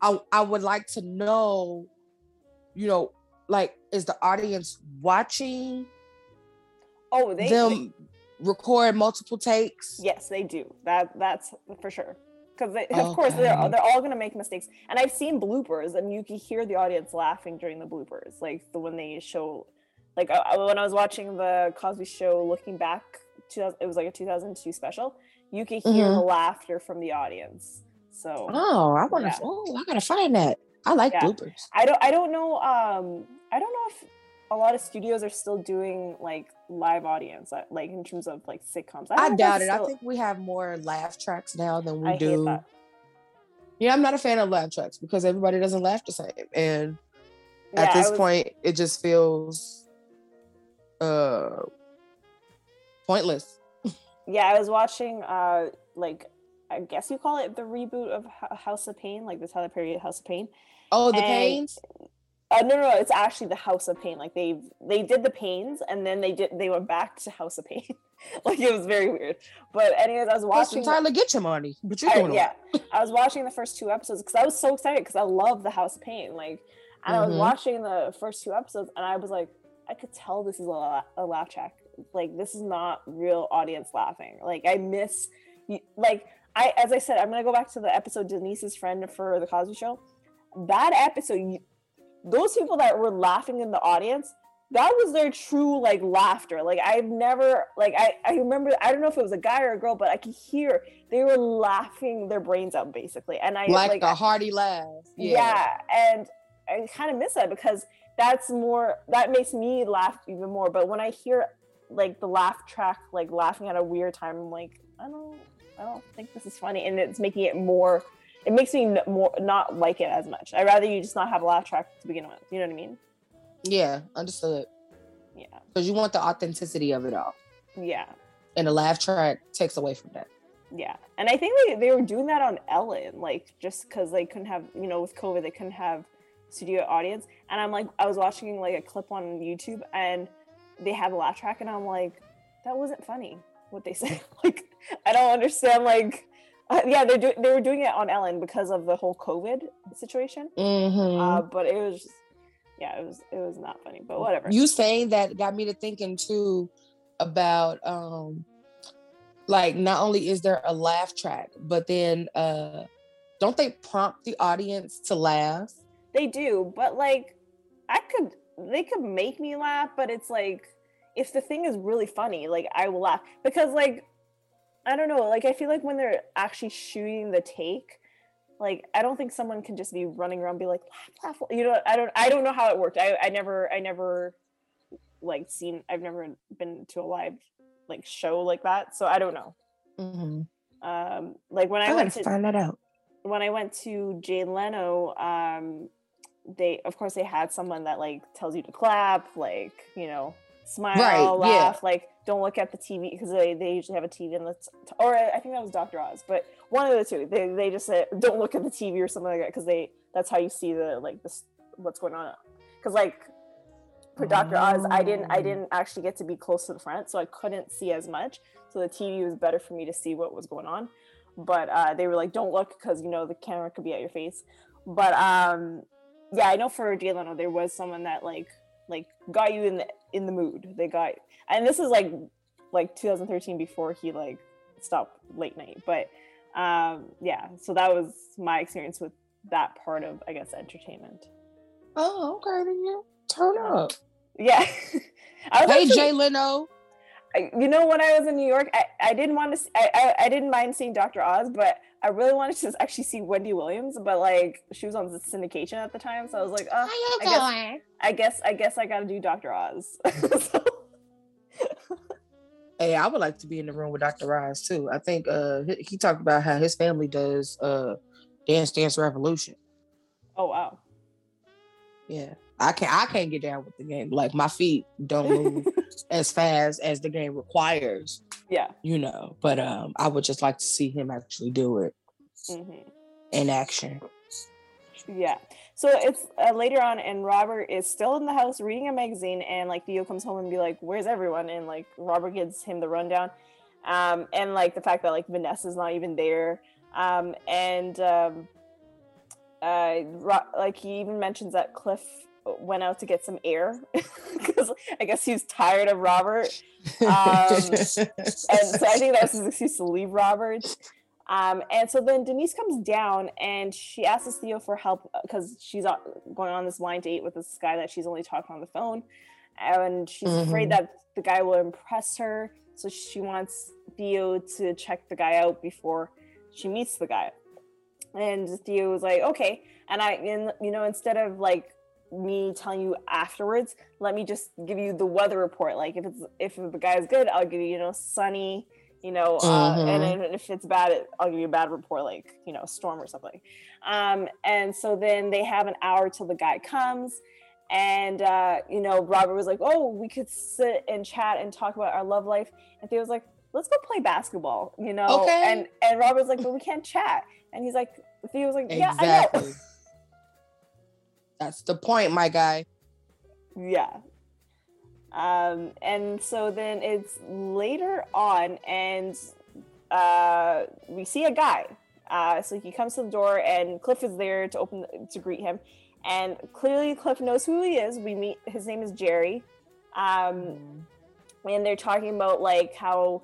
I, I would like to know, you know, like, is the audience watching oh, they, them they, record multiple takes? Yes, they do. That That's for sure. Because of okay. course they're they're all gonna make mistakes, and I've seen bloopers, and you can hear the audience laughing during the bloopers, like the when they show, like I, when I was watching The Cosby Show, looking back, it was like a two thousand two special. You could hear mm-hmm. the laughter from the audience. So oh, I want to. Yeah. Oh, I gotta find that. I like yeah. bloopers. I don't. I don't know. Um, I don't know if a lot of studios are still doing like live audience, like in terms of like sitcoms. I, I doubt it. Still... I think we have more laugh tracks now than we I do. Hate that. Yeah, I'm not a fan of laugh tracks because everybody doesn't laugh the same. And yeah, at this was... point, it just feels uh, pointless. Yeah, I was watching uh, like I guess you call it the reboot of House of Pain, like the Tyler Perry House of Pain. Oh, the and, Pains? Uh, no, no, no, it's actually the House of Pain. Like they they did the Pains, and then they did they went back to House of Pain. Like it was very weird. But anyways, I was watching. Tyler, the, get your money. But you're doing I, yeah, I was watching the first two episodes because I was so excited because I love the House of Pain. Like, and mm-hmm. I was watching the first two episodes, and I was like, I could tell this is a, la- a laugh track. Like this is not real audience laughing. Like I miss, like I as I said, I'm gonna go back to the episode Denise's friend for the Cosby Show. That episode, those people that were laughing in the audience, that was their true like laughter. Like I've never, like I I remember, I don't know if it was a guy or a girl, but I could hear they were laughing their brains out basically. And I like, like the hearty laugh. Yeah, yeah, and I kind of miss that because that's more that makes me laugh even more. But when I hear like the laugh track, like laughing at a weird time, I'm like, I don't, I don't think this is funny, and it's making it more. It makes me n- more not like it as much. I'd rather you just not have a laugh track to begin with. You know what I mean? Yeah, understood. Yeah, because you want the authenticity of it all. Yeah, and a laugh track takes away from that. Yeah, and I think they they were doing that on Ellen, like just because they couldn't have, you know, with COVID they couldn't have studio audience, and I'm like, I was watching like a clip on YouTube and they have a laugh track, and I'm like, that wasn't funny what they said. Like, I don't understand. Like, uh, yeah, they do. They were doing it on Ellen because of the whole COVID situation. Mm-hmm. Uh, but it was, just, yeah, it was it was not funny. But whatever. You saying that got me to thinking too about um, like not only is there a laugh track, but then uh, don't they prompt the audience to laugh? They do, but like, I could. They could make me laugh, but it's like if the thing is really funny, like I will laugh because like I don't know, like I feel like when they're actually shooting the take, like I don't think someone can just be running around and be like laugh, laugh, you know. I don't I don't know how it worked. I, I never I never like seen I've never been to a live like show like that, so I don't know. Mm-hmm. Um, like when I, I went to find that out when I went to Jay Leno, um. They of course they had someone that like tells you to clap, like, you know, smile, right, laugh, yeah. Like don't look at the T V because they, they usually have a T V in the t- or I think that was Doctor Oz, but one of the two they they just said don't look at the T V or something like that because they that's how you see the like this what's going on because like for Doctor oh. Oz I didn't I didn't actually get to be close to the front so I couldn't see as much so the T V was better for me to see what was going on but uh, they were like don't look because you know the camera could be at your face but um. Yeah, I know for Jay Leno, there was someone that like like got you in the in the mood. They got, and this is like like twenty thirteen before he like stopped late night. But um, yeah, so that was my experience with that part of I guess entertainment. Oh, okay, then you turn up. Yeah, I was hey actually, Jay Leno. I, you know, when I was in New York, I, I didn't want to. See, I, I I didn't mind seeing Doctor Oz, but. I really wanted to actually see Wendy Williams, but like she was on syndication at the time, so I was like, "Oh, I guess, I guess, I guess I got to do Doctor Oz." So. Hey, I would like to be in the room with Doctor Oz too. I think uh, he, he talked about how his family does uh, Dance Dance Revolution. Oh wow! Yeah, I can't. I can't get down with the game. Like my feet don't move as fast as the game requires. Yeah, you know, but um, I would just like to see him actually do it mm-hmm. in action. Yeah, so it's uh, later on, and Robert is still in the house reading a magazine, and like Theo comes home and be like, "Where's everyone?" And like Robert gives him the rundown, um, and like the fact that like Vanessa's not even there, um, and um, uh, Ro- like he even mentions that Cliff went out to get some air because I guess he was tired of Robert um and so I think that was his excuse to leave Robert um and so then Denise comes down and she asks Theo for help because she's going on this blind date with this guy that she's only talking on the phone and she's mm-hmm. afraid that the guy will impress her so she wants Theo to check the guy out before she meets the guy and Theo was like okay and I and you know instead of like me telling you afterwards let me just give you the weather report like if it's if the guy's good I'll give you you know sunny you know uh mm-hmm. and, and if it's bad it, I'll give you a bad report like you know a storm or something um and so then they have an hour till the guy comes and uh you know Robert was like oh we could sit and chat and talk about our love life and Theo was like let's go play basketball, you know? Okay. And and Robert's like, but we can't chat. And he's like, he was like, yeah, exactly. I know. That's the point, my guy. Yeah. Um, and so then it's later on, and uh, we see a guy. Uh, so he comes to the door, and Cliff is there to open the, to greet him. And clearly, Cliff knows who he is. We meet his name is Jerry, um, and they're talking about like how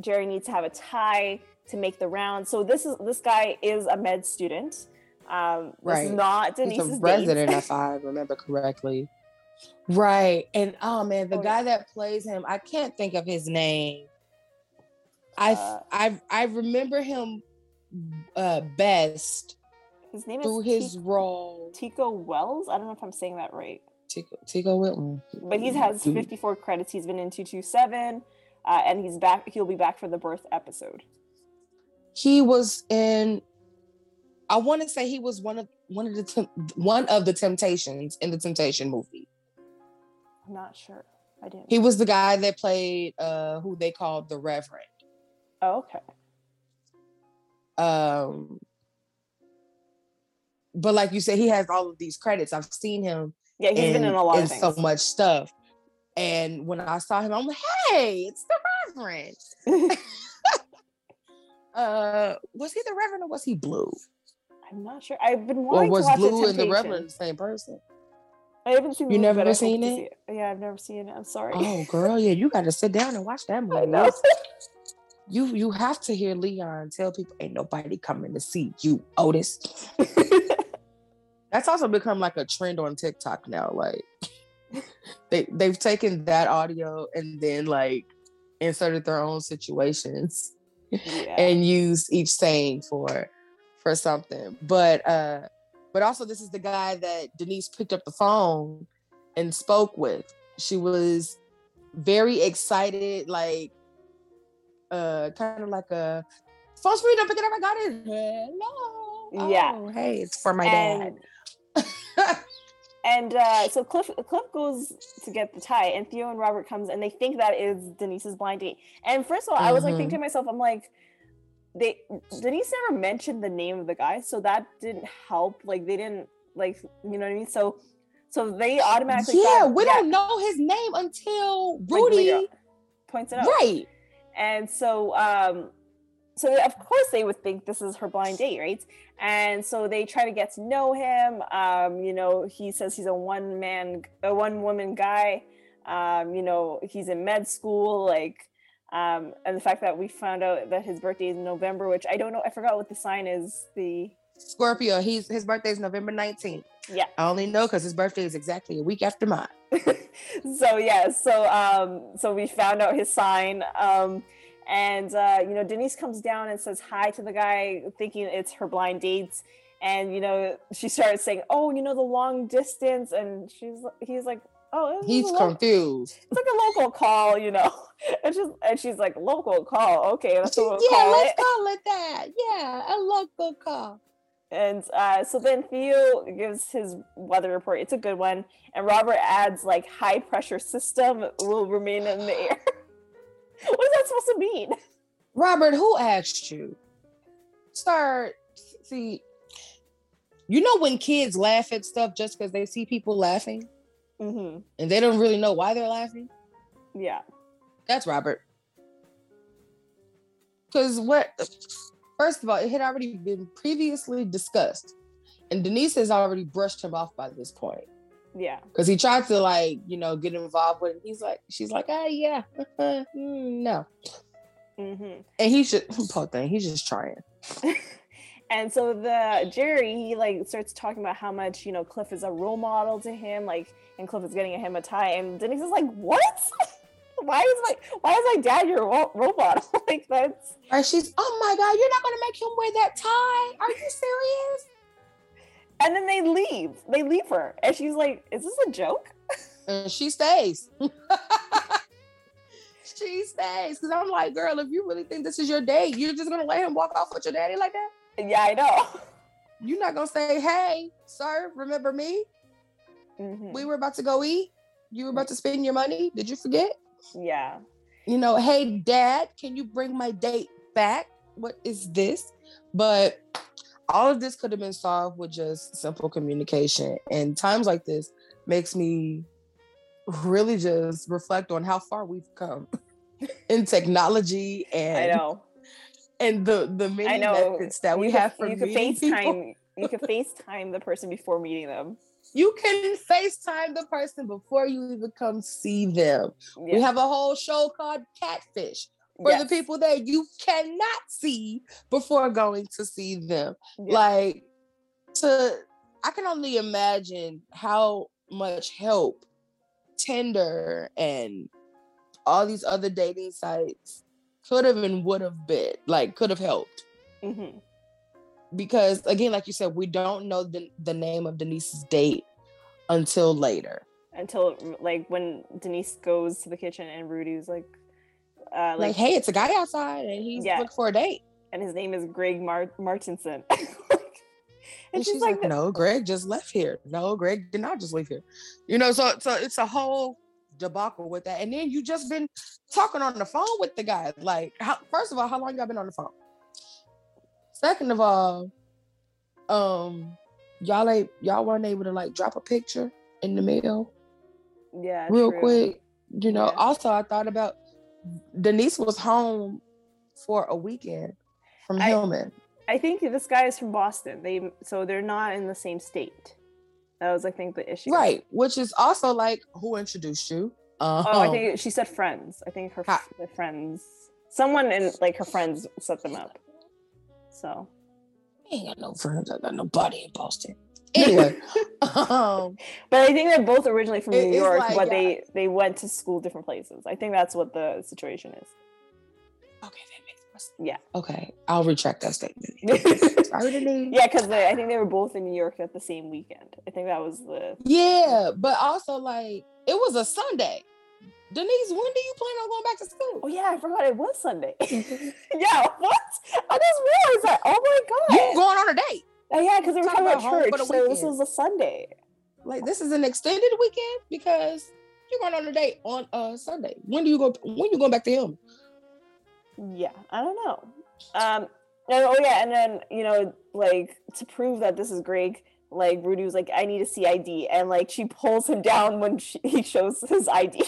Jerry needs to have a tie to make the round. So this is this guy is a med student. Um, right, this is not Denise's He's a resident, if I remember correctly. Right, and oh man, the oh, guy yeah. that plays him, I can't think of his name. I uh, I I remember him uh, best. His name through is his Tico, role. Tico Wells. I don't know if I'm saying that right. Tico Tico Wells. But he has fifty-four credits. He's been in two two seven, uh, and he's back. He'll be back for the birth episode. He was in. I want to say he was one of one of the te- one of the Temptations in the Temptation movie. I'm not sure. I didn't. He was the guy that played uh, who they called the Reverend. Oh, okay. Um, but like you said, he has all of these credits. I've seen him. Yeah, he's in, been in a lot of things. So much stuff. And when I saw him, I'm like, hey, it's the Reverend. uh, was he the Reverend or was he blue? I'm not sure. I've been wanting to watch it. Or was Blue and the Reverend the same person? I haven't seen. You never seen it? it? Yeah, I've never seen it. I'm sorry. Oh, girl, yeah, you got to sit down and watch that movie. No, you you have to hear Leon tell people, "Ain't nobody coming to see you, Otis." That's also become like a trend on TikTok now. Like they they've taken that audio and then like inserted their own situations yeah. and used each saying for. It. Or something, but uh, but also this is the guy that Denise picked up the phone and spoke with. She was very excited, like uh, kind of like a phone's free, don't pick it up. I got it. Hello. Yeah. Oh, hey, it's for my and, dad. and uh, so Cliff Cliff goes to get the tie, and Theo and Robert comes, and they think that is Denise's blind date. And first of all, mm-hmm. I was like thinking to myself, I'm like. They Denise never mentioned the name of the guy, so that didn't help. Like they didn't like you know what I mean. So, so they automatically yeah. Thought, we yeah. don't know his name until Rudy like, points it out, right? And so, um, so they, of course they would think this is her blind date, right? And so they try to get to know him. Um, you know, he says he's a one man, a one woman guy. Um, you know, he's in med school, like. Um, and the fact that we found out that his birthday is in November, which I don't know, I forgot what the sign is. The Scorpio. He's his birthday is November nineteenth. Yeah, I only know because his birthday is exactly a week after mine. so yeah, so um, so we found out his sign, um, and uh, you know, Denise comes down and says hi to the guy, thinking it's her blind dates, and you know, she starts saying, "Oh, you know, the long distance," and she's he's like. Oh, he's local, confused. It's like a local call, you know. And she's and she's like, local call, okay. That's what we'll yeah, call let's it. call it that. Yeah, a local call. And uh, so then Theo gives his weather report. It's a good one. And Robert adds like high pressure system will remain in the air. What is that supposed to mean? Robert, who asked you? Start see. You know when kids laugh at stuff just because they see people laughing? Mm-hmm. And they don't really know why they're laughing. Yeah, that's Robert. Because what? First of all, it had already been previously discussed, and Denise has already brushed him off by this point. Yeah, because he tried to like you know get involved with it. He's like, she's like, ah, oh, yeah, no. Mm-hmm. And he should poor thing. He's just trying. And so the Jerry, he like starts talking about how much, you know, Cliff is a role model to him, like, and Cliff is getting him a tie. And Denise is like, what? why is my why is my dad your role, role model? Like that's and she's, oh my God, you're not gonna make him wear that tie. Are you serious? And then they leave. They leave her. And she's like, is this a joke? And she stays. she stays. Cause I'm like, girl, if you really think this is your day, you're just gonna let him walk off with your daddy like that? Yeah, I know. You're not going to say, hey, sir, remember me? Mm-hmm. We were about to go eat. You were about to spend your money. Did you forget? Yeah. You know, hey, dad, can you bring my date back? What is this? But all of this could have been solved with just simple communication. And times like this makes me really just reflect on how far we've come in technology and I know. and the the many I know. methods that you we could, have for you meeting could FaceTime, people. You can FaceTime the person before meeting them. You can FaceTime the person before you even come see them. Yes. We have a whole show called Catfish for yes. the people that you cannot see before going to see them. Yes. Like, to, I can only imagine how much help Tinder and all these other dating sites could have and would have been, like, could have helped. Mm-hmm. Because, again, like you said, we don't know the, the name of Denise's date until later. Until, like, when Denise goes to the kitchen and Rudy's like... Uh, like, like, hey, it's a guy outside and he's yeah. looking for a date. And his name is Greg Mar- Martinson. and, and she's, she's like, like, no, Greg just left here. No, Greg did not just leave here. You know, so, so it's a whole debacle with that. And then you just been talking on the phone with the guy. Like, how, first of all, how long y'all been on the phone? Second of all, um, y'all ain't y'all weren't able to like drop a picture in the mail. Yeah, real true. quick, you know. Yeah. Also, I thought about Denise was home for a weekend from I, Hillman. I think this guy is from Boston. They so they're not in the same state. That was, I think, the issue. Right, which is also like, who introduced you? Uh, oh, I think she said friends. I think her Hi. her friends, someone in like her friends set them up. So I ain't got no friends. I got nobody in Boston. Anyway. um, but I think they're both originally from New York, like, but yeah. they, they went to school different places. I think that's what the situation is. Okay, that makes more sense. Yeah. Okay. I'll retract that statement. yeah, because I think they were both in New York at the same weekend. I think that was the Yeah, but also like it was a Sunday. Denise, when do you plan on going back to school? Oh, yeah, I forgot it was Sunday. yeah, what? I just realized that. Oh, my God. You going on a date. Oh, yeah, because they were talking about church, so this was a Sunday. Like, this is an extended weekend because you're going on a date on a Sunday. When do you go? When you going back to him? Yeah, I don't know. Um, and, oh, yeah, and then, you know, like, to prove that this is Greg, like, Rudy was like, I need a C I D, and, like, she pulls him down when she, he shows his I D.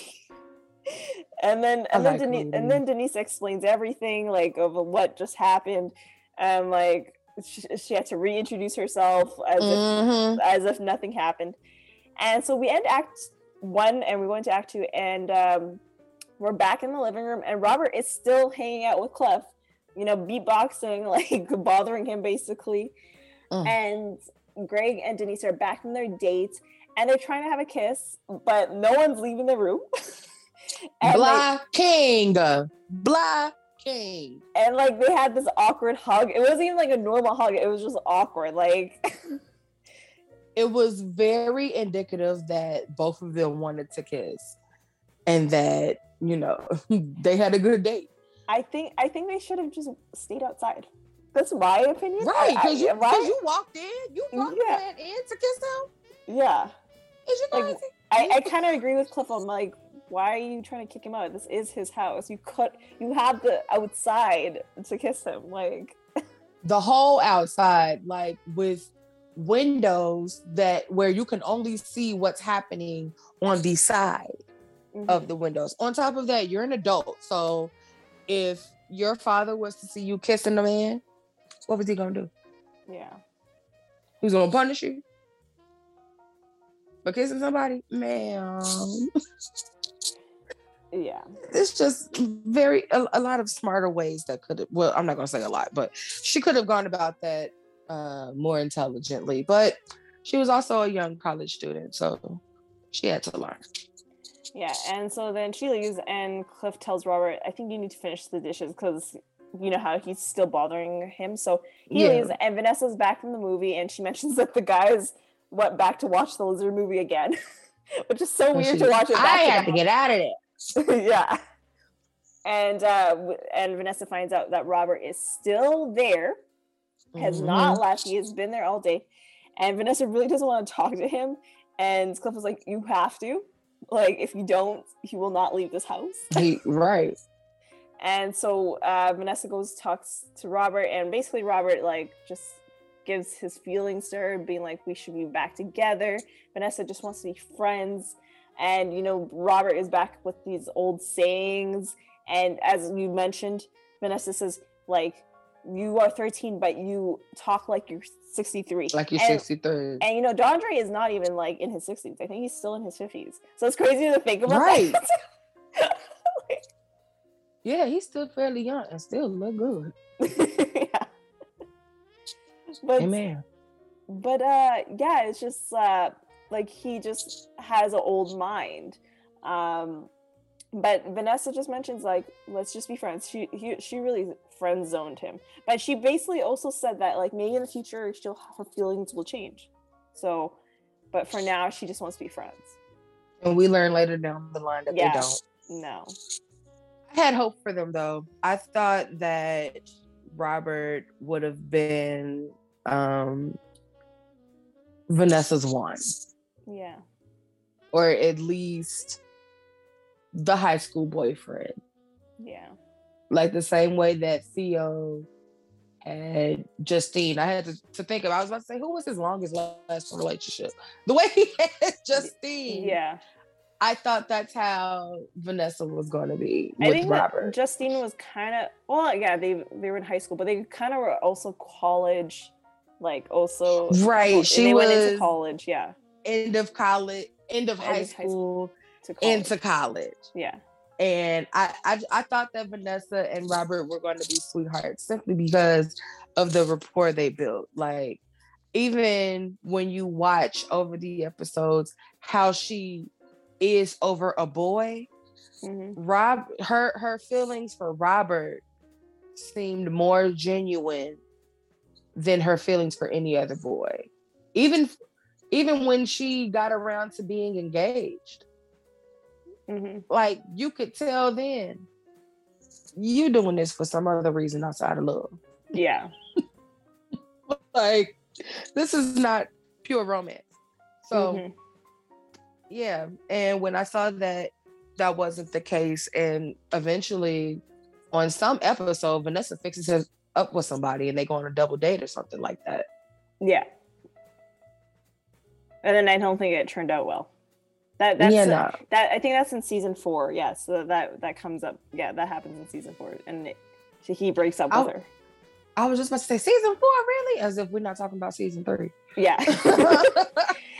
And then and I then like Denise Rudy. and then Denise explains everything like of what just happened, and like she, she had to reintroduce herself as mm-hmm. if as if nothing happened. And so we end act one and we go into act two, and um, we're back in the living room, and Robert is still hanging out with Clef, you know, beatboxing, like bothering him basically. Mm. And Greg and Denise are back from their date, and they're trying to have a kiss, but no one's leaving the room. And blocking like, blocking and like they had this awkward hug. It wasn't even like a normal hug, it was just awkward. Like it was very indicative that both of them wanted to kiss and that, you know, they had a good date. I think I think they should have just stayed outside. That's my opinion. Right, because you, right? you walked in you walked yeah. in to kiss him. Yeah, is you crazy? Like, I, I kind of agree with Cliff. I'm like, why are you trying to kick him out? This is his house. You could, you have the outside to kiss him, like the whole outside, like with windows that where you can only see what's happening on the side mm-hmm. of the windows. On top of that, you're an adult, so if your father was to see you kissing a man, what was he gonna do? Yeah, he was gonna punish you for kissing somebody, ma'am. Yeah, it's just very a, a lot of smarter ways that could have, well, I'm not gonna say a lot, but she could have gone about that uh more intelligently. But she was also a young college student, so she had to learn. Yeah, and so then she leaves, and Cliff tells Robert, I think you need to finish the dishes because you know how he's still bothering him. So he yeah. leaves, and Vanessa's back from the movie, and she mentions that the guys went back to watch the lizard movie again, which is so weird she, to watch it back I to have to get out of it. yeah, and uh, and Vanessa finds out that Robert is still there, has mm-hmm. not left. He has been there all day, and Vanessa really doesn't want to talk to him. And Cliff was like, "You have to," Like, if you don't, you will not leave this house. Right. And so uh, Vanessa goes, talks to Robert, and basically Robert, like, just gives his feelings to her, being like, we should be back together. Vanessa just wants to be friends. And, you know, Robert is back with these old sayings. And as you mentioned, Vanessa says, like, you are thirteen, but you talk like you're sixty-three. Like you're and, sixty-three. And, you know, Dondre is not even, like, in his sixties. I think he's still in his fifties. So it's crazy to think about. Right. Like, yeah, he's still fairly young and still look good. Yeah. But, amen. But, uh, yeah, it's just, uh, like, he just has an old mind. Um, but Vanessa just mentions, like, let's just be friends. She he, she really friend zoned him. But she basically also said that, like, maybe in the future she'll her feelings will change. So, but for now, she just wants to be friends. And we learn later down the line that yeah. they don't. No. I had hope for them, though. I thought that Robert would have been um, Vanessa's one. Yeah. Or at least the high school boyfriend. Yeah. Like the same way that Theo had Justine. I had to, to think of, I was about to say, who was his longest last relationship? The way he had Justine. Yeah. I thought that's how Vanessa was going to be with I think Robert. Justine was kind of, well, yeah, they they were in high school, but they kind of were also college, like also. Right. She they was went into college, yeah. End of college, end of end high, school, high school, to into college. Yeah. And I, I, I thought that Vanessa and Robert were going to be sweethearts simply because of the rapport they built. Like, even when you watch over the episodes, how she is over a boy, mm-hmm. Rob her her feelings for Robert seemed more genuine than her feelings for any other boy, even even when she got around to being engaged. Mm-hmm. Like, you could tell then, you doing this for some other reason outside of love. Yeah. Like, this is not pure romance. So mm-hmm. Yeah, and when I saw that that wasn't the case, and eventually on some episode, Vanessa fixes her up with somebody and they go on a double date or something like that. Yeah. And then I don't think it turned out well. That that's yeah, no. uh, that I think that's in season four. Yeah, so that that comes up. Yeah, that happens in season four, and it, he breaks up I, with her. I was just about to say season four, really? As if we're not talking about season three. Yeah.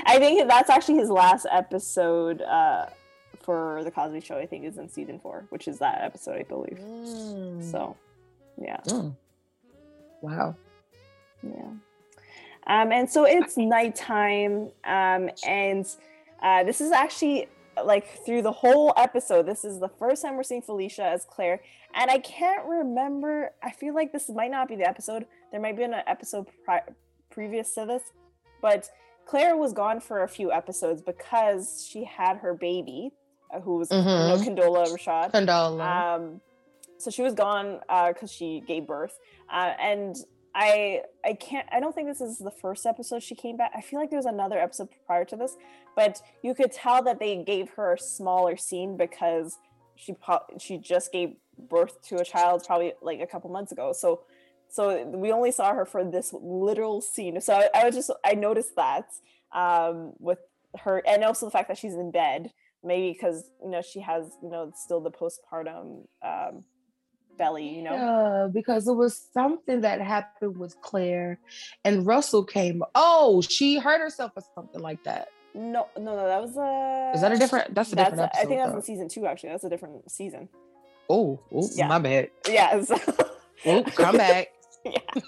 I think that's actually his last episode uh, for The Cosby Show, I think, is in season four, which is that episode, I believe. Mm. So, yeah. Mm. Wow. Yeah. Um, and so it's nighttime, um, and uh, this is actually, like, through the whole episode, this is the first time we're seeing Phylicia as Claire, and I can't remember, I feel like this might not be the episode, there might be an episode pri- previous to this, but Claire was gone for a few episodes because she had her baby, uh, who was mm-hmm. you know, Condola Rashad. Condola. Um, so she was gone because uh, she gave birth. Uh, and I I can't, I don't think this is the first episode she came back. I feel like there was another episode prior to this, but you could tell that they gave her a smaller scene because she po- she just gave birth to a child probably like a couple months ago. So So we only saw her for this literal scene. So I, I was just, I noticed that um, with her, and also the fact that she's in bed, maybe because, you know, she has, you know, still the postpartum um, belly, you know? Yeah, because it was something that happened with Claire and Russell came, oh, she hurt herself or something like that. No, no, no, that was a... Is that a different, that's a that's different episode. A, I think that's in season two, actually. That's a different season. Oh, yeah. My bad. Yeah. So. Oh, come back. Yeah,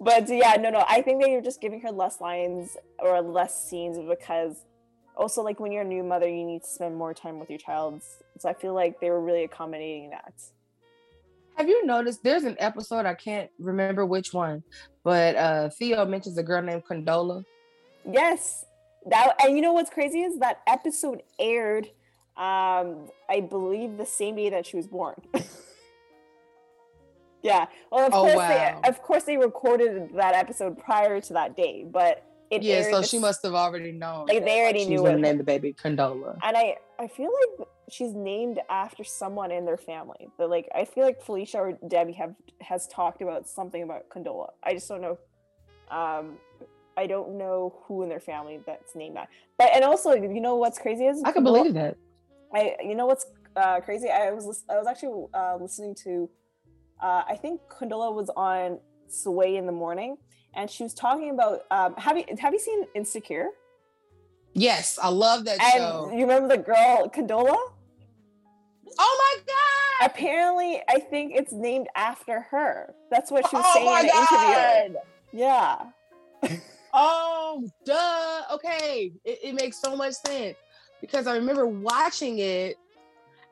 but yeah, no, no. I think that you're just giving her less lines or less scenes because, also, like, when you're a new mother, you need to spend more time with your child. So I feel like they were really accommodating that. Have you noticed? There's an episode I can't remember which one, but uh, Theo mentions a girl named Condola. Yes, that. And you know what's crazy is that episode aired, um, I believe, the same day that she was born. Yeah. Well, of oh, course, wow. they, of course, they recorded that episode prior to that day, but it yeah. So this, she must have already known. Like, they already like, knew it. Name the baby Condola. And I, I feel like she's named after someone in their family. But like, I feel like Phylicia or Debbie have has talked about something about Condola. I just don't know. Um, I don't know who in their family that's named that. But and also, you know what's crazy is I can believe that. I you know what's uh, crazy? I was I was actually uh, listening to. Uh, I think Condola was on Sway in the morning, and she was talking about. Um, have you have you seen Insecure? Yes, I love that and show. You remember the girl Condola? Oh my god! Apparently, I think it's named after her. That's what she was oh saying in the interview. Yeah. Oh, duh. Okay, it, it makes so much sense because I remember watching it,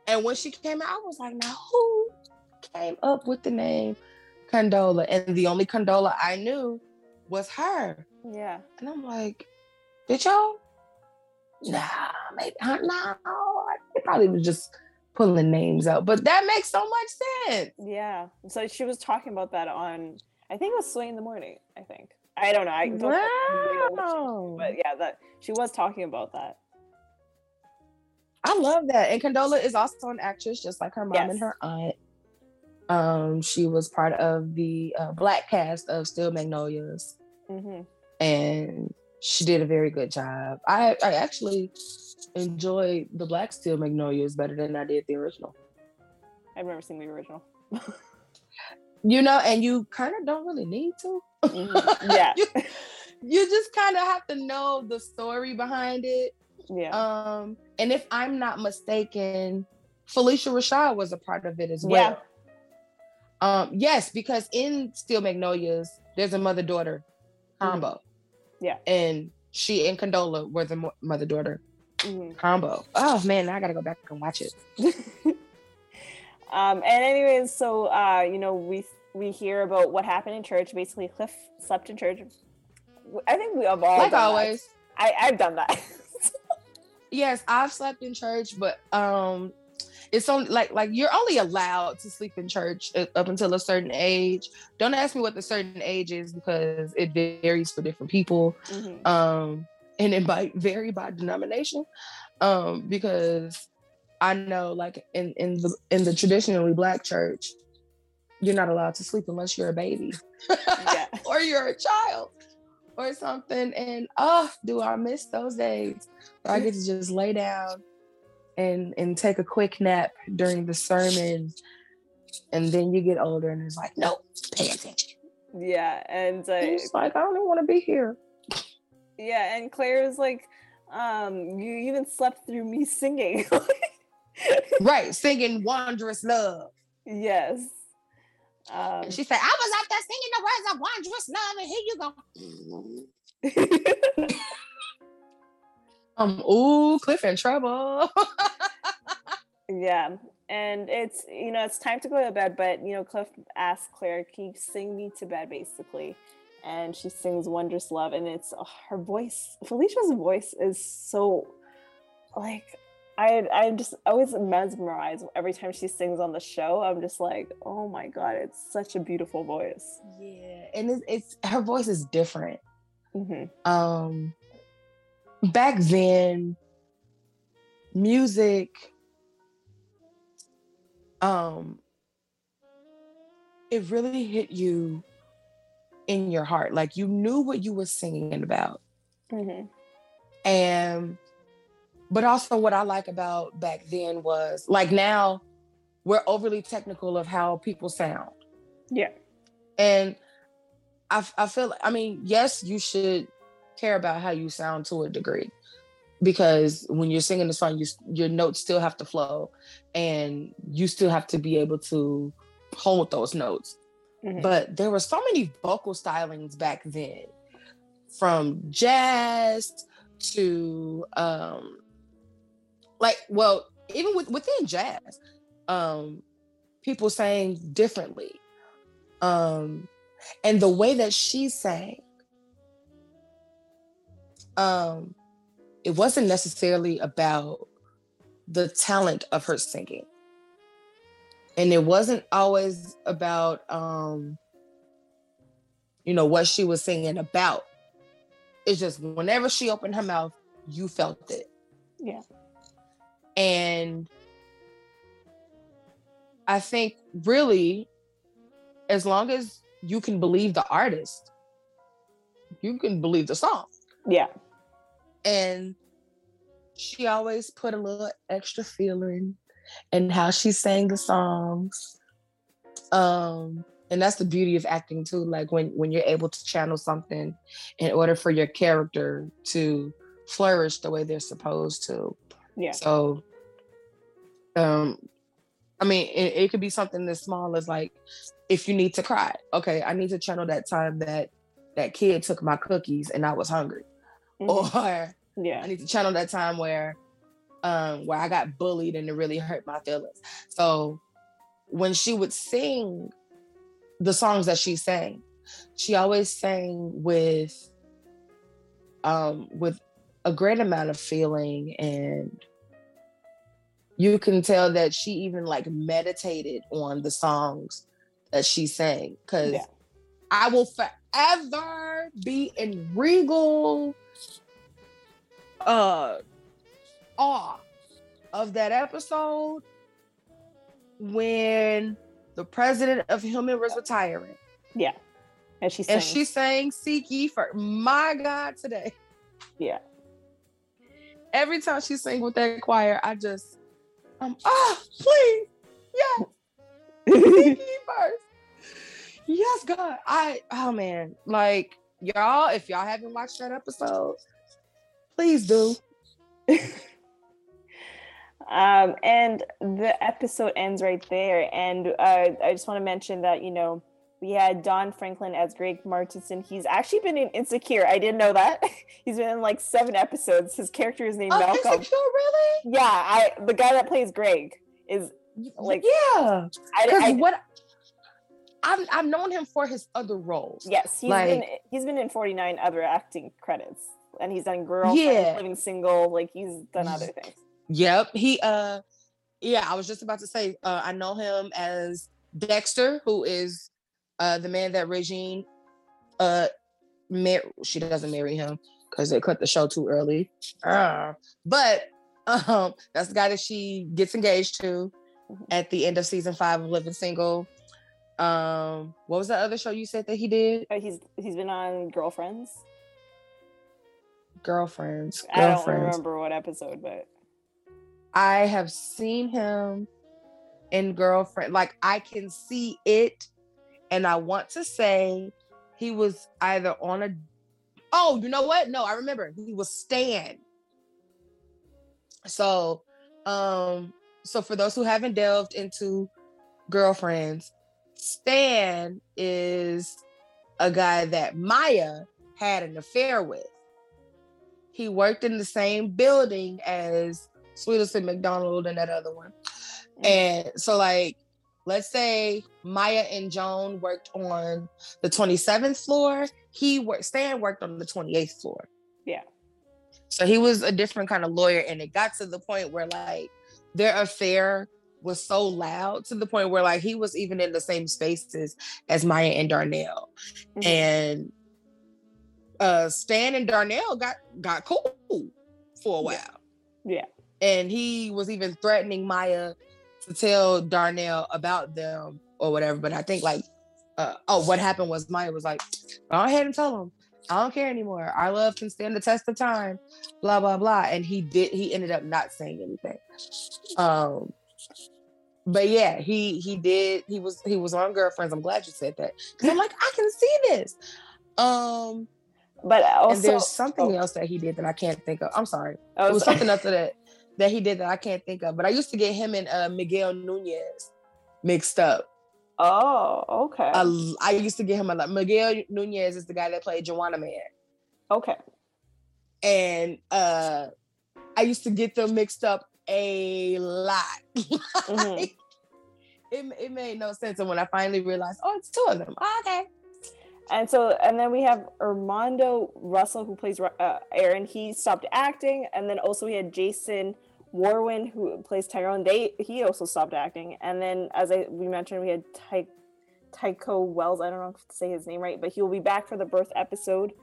and when she came out, I was like, "Now who came up with the name Condola?" And the only Condola I knew was her. Yeah. And I'm like, "Did y'all? Nah, maybe I, nah. I probably was just pulling names out." But that makes so much sense. Yeah. So she was talking about that on, I think it was Sway in the morning. I think. I don't know. I don't wow. know but yeah, that she was talking about that. I love that. And Condola is also an actress, just like her mom yes. and her aunt. Um, she was part of the uh, black cast of Steel Magnolias, mm-hmm. and she did a very good job. I I actually enjoyed the black Steel Magnolias better than I did the original. I've never seen the original. You know, and you kind of don't really need to. Mm-hmm. Yeah. you, you just kind of have to know the story behind it. Yeah. Um, and if I'm not mistaken, Phylicia Rashad was a part of it as well. Yeah. Um, yes, because in Steel Magnolias, there's a mother-daughter combo. Mm-hmm. Yeah. And she and Condola were the mo- mother-daughter mm-hmm. combo. Oh, man, now I got to go back and watch it. Um, and anyways, so, uh, you know, we we hear about what happened in church. Basically, Cliff slept in church. I think we have all Like always. I, I've done that. Yes, I've slept in church, but um, it's only, like, like you're only allowed to sleep in church up until a certain age. Don't ask me what the certain age is because it varies for different people. Mm-hmm. Um, and it might vary by denomination um, because... I know, like in, in the in the traditionally black church, you're not allowed to sleep unless you're a baby, yeah. or you're a child, or something. And oh, do I miss those days? So I get to just lay down and and take a quick nap during the sermon, and then you get older and it's like, no, pay attention. Yeah, and it's uh, like I don't even want to be here. Yeah, and Claire is like, um, you even slept through me singing. Right, singing Wondrous Love. Yes. Um, she said, I was out there singing the words of Wondrous Love, and here you go. um, ooh, Cliff in trouble. Yeah. And it's, you know, it's time to go to bed, but, you know, Cliff asked Claire, can you sing me to bed, basically? And she sings Wondrous Love, and it's oh, her voice, Felicia's voice is so, like, I I'm just always mesmerized every time she sings on the show. I'm just like, oh my god, it's such a beautiful voice. Yeah, and it's, it's her voice is different. Mm-hmm. Um, back then, music, um, it really hit you in your heart. Like you knew what you were singing about, mm-hmm. and. But also what I like about back then was, like now, we're overly technical of how people sound. Yeah. And I, I feel, I mean, yes, you should care about how you sound to a degree. Because when you're singing the song, you, your notes still have to flow. And you still have to be able to hold those notes. Mm-hmm. But there were so many vocal stylings back then. From jazz to... Um, Like, well, even with, within jazz, um, people sang differently. Um, and the way that she sang, um, it wasn't necessarily about the talent of her singing. And it wasn't always about, um, you know, what she was singing about. It's just whenever she opened her mouth, you felt it. Yeah. And I think really, as long as you can believe the artist, you can believe the song. Yeah. And she always put a little extra feeling in how she sang the songs. Um, and that's the beauty of acting too. Like when, when you're able to channel something in order for your character to flourish the way they're supposed to. Yeah. So, um, I mean, it, it could be something as small as like, if you need to cry, okay, I need to channel that time that that kid took my cookies and I was hungry. Mm-hmm. Or yeah, I need to channel that time where um, where I got bullied and it really hurt my feelings. So when she would sing the songs that she sang, she always sang with um, with a great amount of feeling, and you can tell that she even like meditated on the songs that she sang, because yeah. I will forever be in regal uh, awe of that episode when the president of Hillman was retiring. Yeah. And she sang, and she sang Seek Ye First. My God, today. Yeah. Every time she sang with that choir, I just, um, oh, please, yes. Seek Ye First. Yes, God. I, oh man, like y'all, if y'all haven't watched that episode, please do. um, and the episode ends right there. And uh, I just want to mention that, you know, we had Don Franklin as Greg Martinson. He's actually been in Insecure. I didn't know that. He's been in like seven episodes. His character is named oh, Malcolm. Insecure, really? Yeah. I, the guy that plays Greg is like, yeah. I, I, what? I've, I've known him for his other roles. Yes, he's like, been he's been in forty-nine other acting credits, and he's done Girlfriends, yeah. Living Single. Like he's done other things. Yep, he. Uh, yeah, I was just about to say uh, I know him as Dexter, who is uh, the man that Regine. Uh, mar- she doesn't marry him because they cut the show too early. Uh, but um, that's the guy that she gets engaged to at the end of season five of Living Single. Um, what was that other show you said that he did? Oh, he's he's been on Girlfriends. Girlfriends. Girlfriends. I don't remember what episode, but I have seen him in Girlfriend. Like I can see it, and I want to say he was either on a. Oh, you know what? No, I remember he was Stan. So, um, so for those who haven't delved into Girlfriends. Stan is a guy that Maya had an affair with. He worked in the same building as Sweetest and McDonald and that other one. And so like, let's say Maya and Joan worked on the twenty-seventh floor. He worked, Stan worked on the twenty-eighth floor. Yeah. So he was a different kind of lawyer, and it got to the point where like their affair was so loud to the point where like he was even in the same spaces as Maya and Darnell. Mm-hmm. And uh, Stan and Darnell got, got cool for a while. Yeah. yeah. And he was even threatening Maya to tell Darnell about them or whatever. But I think like, uh, oh, what happened was Maya was like, go ahead and tell him. I don't care anymore. Our love can stand the test of time, blah, blah, blah. And he did, he ended up not saying anything. Um, But yeah, he he did. He was he was on Girlfriends. I'm glad you said that because I'm like I can see this. Um, but also and there's something oh. else that he did that I can't think of. I'm sorry. Oh, it was sorry. something else that that he did that I can't think of. But I used to get him and uh, Miguel Nunez mixed up. Oh, okay. I, I used to get him a lot. Miguel Nunez is the guy that played Juana Man. Okay. And uh, I used to get them mixed up a lot. Mm-hmm. Like, it it made no sense, and when I finally realized, oh, it's two of them. Oh, okay. And so, and then we have Armando Russell, who plays uh, Aaron. He stopped acting, and then also we had Jason Warwin, who plays Tyrone. They he also stopped acting, and then as I we mentioned, we had Ty, Tico Wells. I don't know if to say his name right, but he will be back for the birth episode.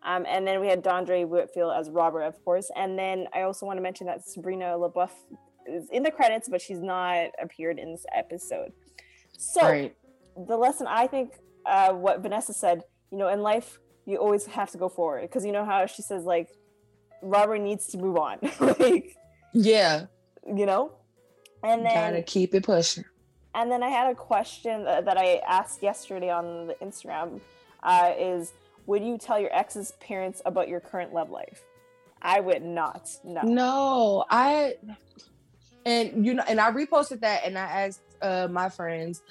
Um, and then we had Dondre Whitfield as Robert, of course. And then I also want to mention that Sabrina LaBeouf is in the credits, but she's not appeared in this episode. So right. the lesson, I think, uh, what Vanessa said, you know, in life, you always have to go forward, because you know how she says, like, Robert needs to move on. Like, yeah. You know? And then gotta keep it pushing. And then I had a question that, that I asked yesterday on the Instagram, uh, is, would you tell your ex's parents about your current love life? I would not. No. No, I, and you know, and I reposted that, and I asked uh, my friends,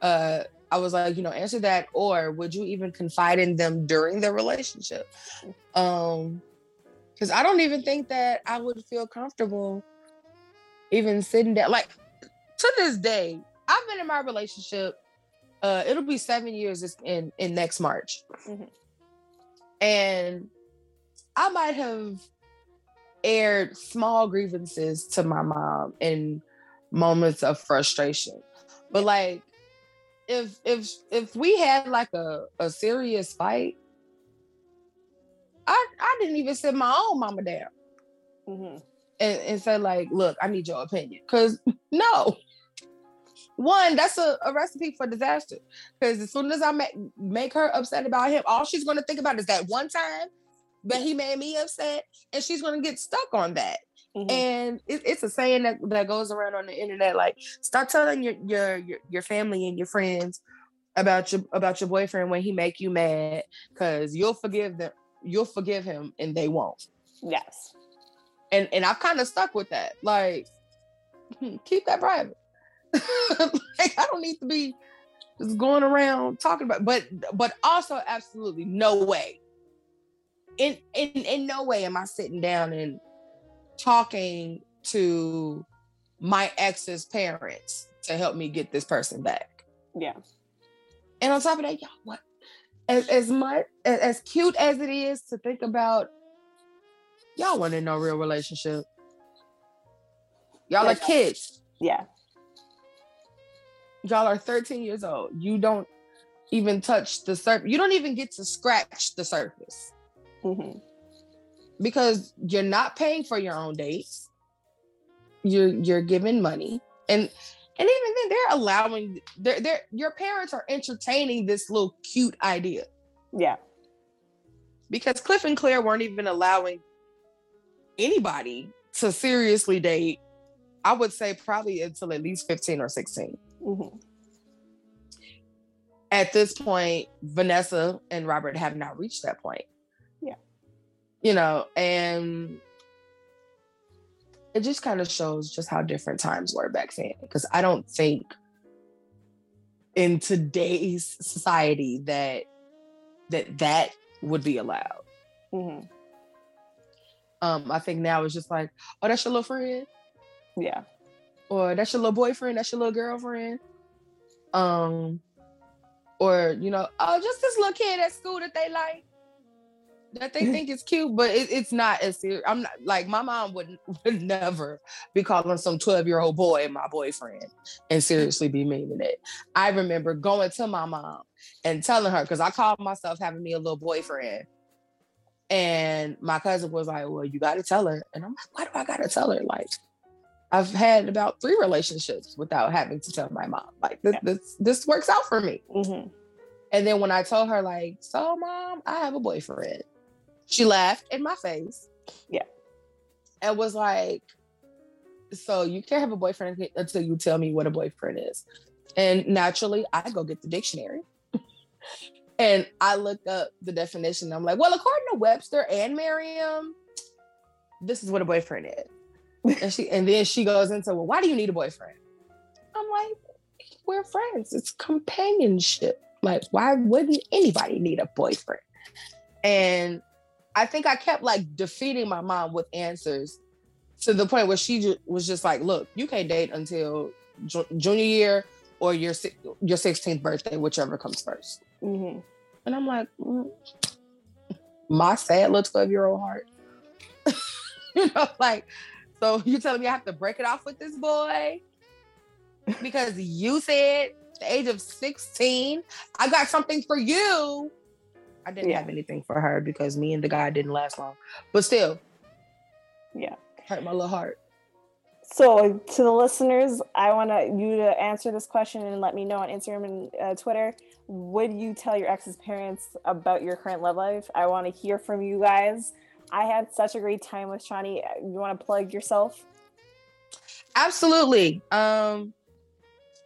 uh, I was like, you know, answer that, or would you even confide in them during their relationship? Um, because I don't even think that I would feel comfortable even sitting down. Like, to this day, I've been in my relationship. Uh, it'll be seven years in in next March, mm-hmm. and I might have aired small grievances to my mom in moments of frustration. But like, if if if we had like a, a serious fight, I I didn't even sit my own mama down mm-hmm. and, and say like, look, I need your opinion. Cause no, one, that's a, a recipe for disaster. Cause as soon as I make, make her upset about him, all she's gonna think about is that one time but he made me upset, and she's going to get stuck on that. Mm-hmm. And it, it's a saying that, that goes around on the internet, like, stop telling your, your your your family and your friends about your about your boyfriend when he make you mad, because you'll forgive them, you'll forgive him, and they won't. Yes. And and I've kind of stuck with that. Like, keep that private. Like, I don't need to be just going around talking about, but but also absolutely no way. In, in in no way am I sitting down and talking to my ex's parents to help me get this person back. Yeah. And on top of that, y'all, what? As as much as, as cute as it is to think about, y'all weren't in no real relationship. Y'all yeah, are kids. Yeah. Y'all are thirteen years old. You don't even touch the surface. You don't even get to scratch the surface. Mm-hmm. Because you're not paying for your own dates, you're you're giving money, and and even then they're allowing they're, they're your parents are entertaining this little cute idea. Yeah, because Cliff and Claire weren't even allowing anybody to seriously date, I would say probably until at least fifteen or sixteen. Mm-hmm. At this point, Vanessa and Robert have not reached that point. You know, and it just kind of shows just how different times were back then. Because I don't think in today's society that that, that would be allowed. Mm-hmm. Um, I think now it's just like, oh, that's your little friend? Yeah. Or that's your little boyfriend? That's your little girlfriend? Um, or, you know, oh, just this little kid at school that they like. That they think is cute, but it, it's not as serious. I'm not like my mom would would never be calling some twelve year old boy my boyfriend and seriously be meaning it. I remember going to my mom and telling her, because I called myself having me a little boyfriend, and my cousin was like, "Well, you got to tell her," and I'm like, "Why do I got to tell her? Like, I've had about three relationships without having to tell my mom. Like, this this, this works out for me." Mm-hmm. And then when I told her, like, "So, mom, I have a boyfriend," she laughed in my face. Yeah. And was like, "So you can't have a boyfriend until you tell me what a boyfriend is." And naturally, I go get the dictionary. And I looked up the definition. I'm like, well, according to Webster and Miriam, this is what a boyfriend is. And she and then she goes into, well, why do you need a boyfriend? I'm like, we're friends. It's companionship. Like, why wouldn't anybody need a boyfriend? And I think I kept like defeating my mom with answers to the point where she ju- was just like, look, you can't date until ju- junior year or your si- your sixteenth birthday, whichever comes first. Mm-hmm. And I'm like, mm. My sad little twelve year old heart. You know, like, so you're telling me I have to break it off with this boy? Because you said at the age of sixteen, I got something for you. I didn't yeah. have anything for her because me and the guy didn't last long. But still. Yeah. Hurt my little heart. So to the listeners, I want you to answer this question and let me know on Instagram and uh, Twitter. Would you tell your ex's parents about your current love life? I want to hear from you guys. I had such a great time with Shani. You want to plug yourself? Absolutely. Um,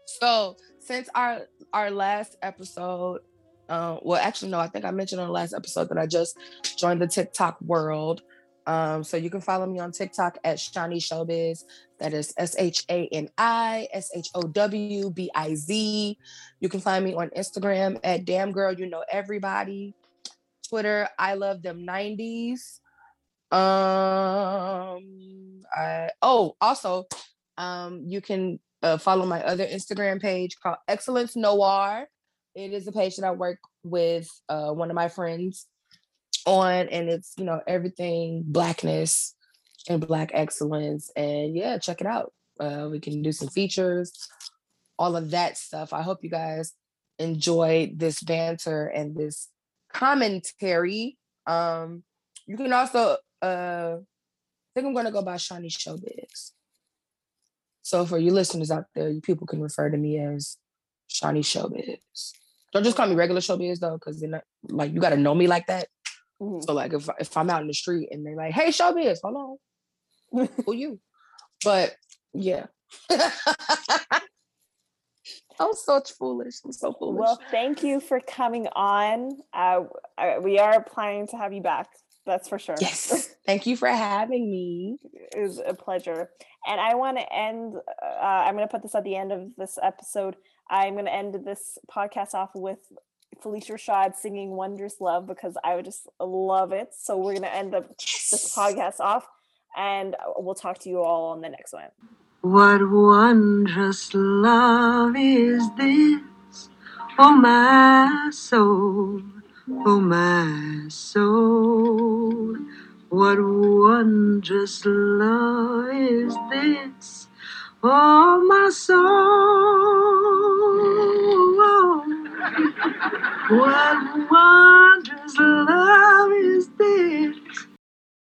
so since our our last episode, uh, well, actually, no, I think I mentioned on the last episode that I just joined the TikTok world. Um, so you can follow me on TikTok at Shani Showbiz. That is S H A N I S H O W B I Z. You can find me on Instagram at Damn Girl You Know Everybody. Twitter, I Love Them nineties. Um, I, oh, also, um, you can uh, follow my other Instagram page called Excellence Noir. It is a page that I work with uh, one of my friends on, and it's, you know, everything Blackness and Black excellence, and yeah, check it out. Uh, we can do some features, all of that stuff. I hope you guys enjoyed this banter and this commentary. Um, you can also, uh, I think I'm gonna go by Shani Showbiz. So for you listeners out there, you people can refer to me as Shani Showbiz. Don't just call me regular Showbiz though, because they're not like, you gotta know me like that. Mm-hmm. So like if if I'm out in the street and they're like, hey, Showbiz, hold on, who you? But yeah, I'm so foolish. I'm so foolish. Well, thank you for coming on. Uh, we are planning to have you back. That's for sure. Yes. Thank you for having me. It was a pleasure. And I want to end. Uh, I'm going to put this at the end of this episode. I'm going to end this podcast off with Phylicia Rashad singing Wondrous Love, because I would just love it. So we're gonna end up yes. this podcast off, and we'll talk to you all on the next one. What wondrous love is this? Oh my soul, oh my soul. What wondrous love is this? Oh my soul. What? What?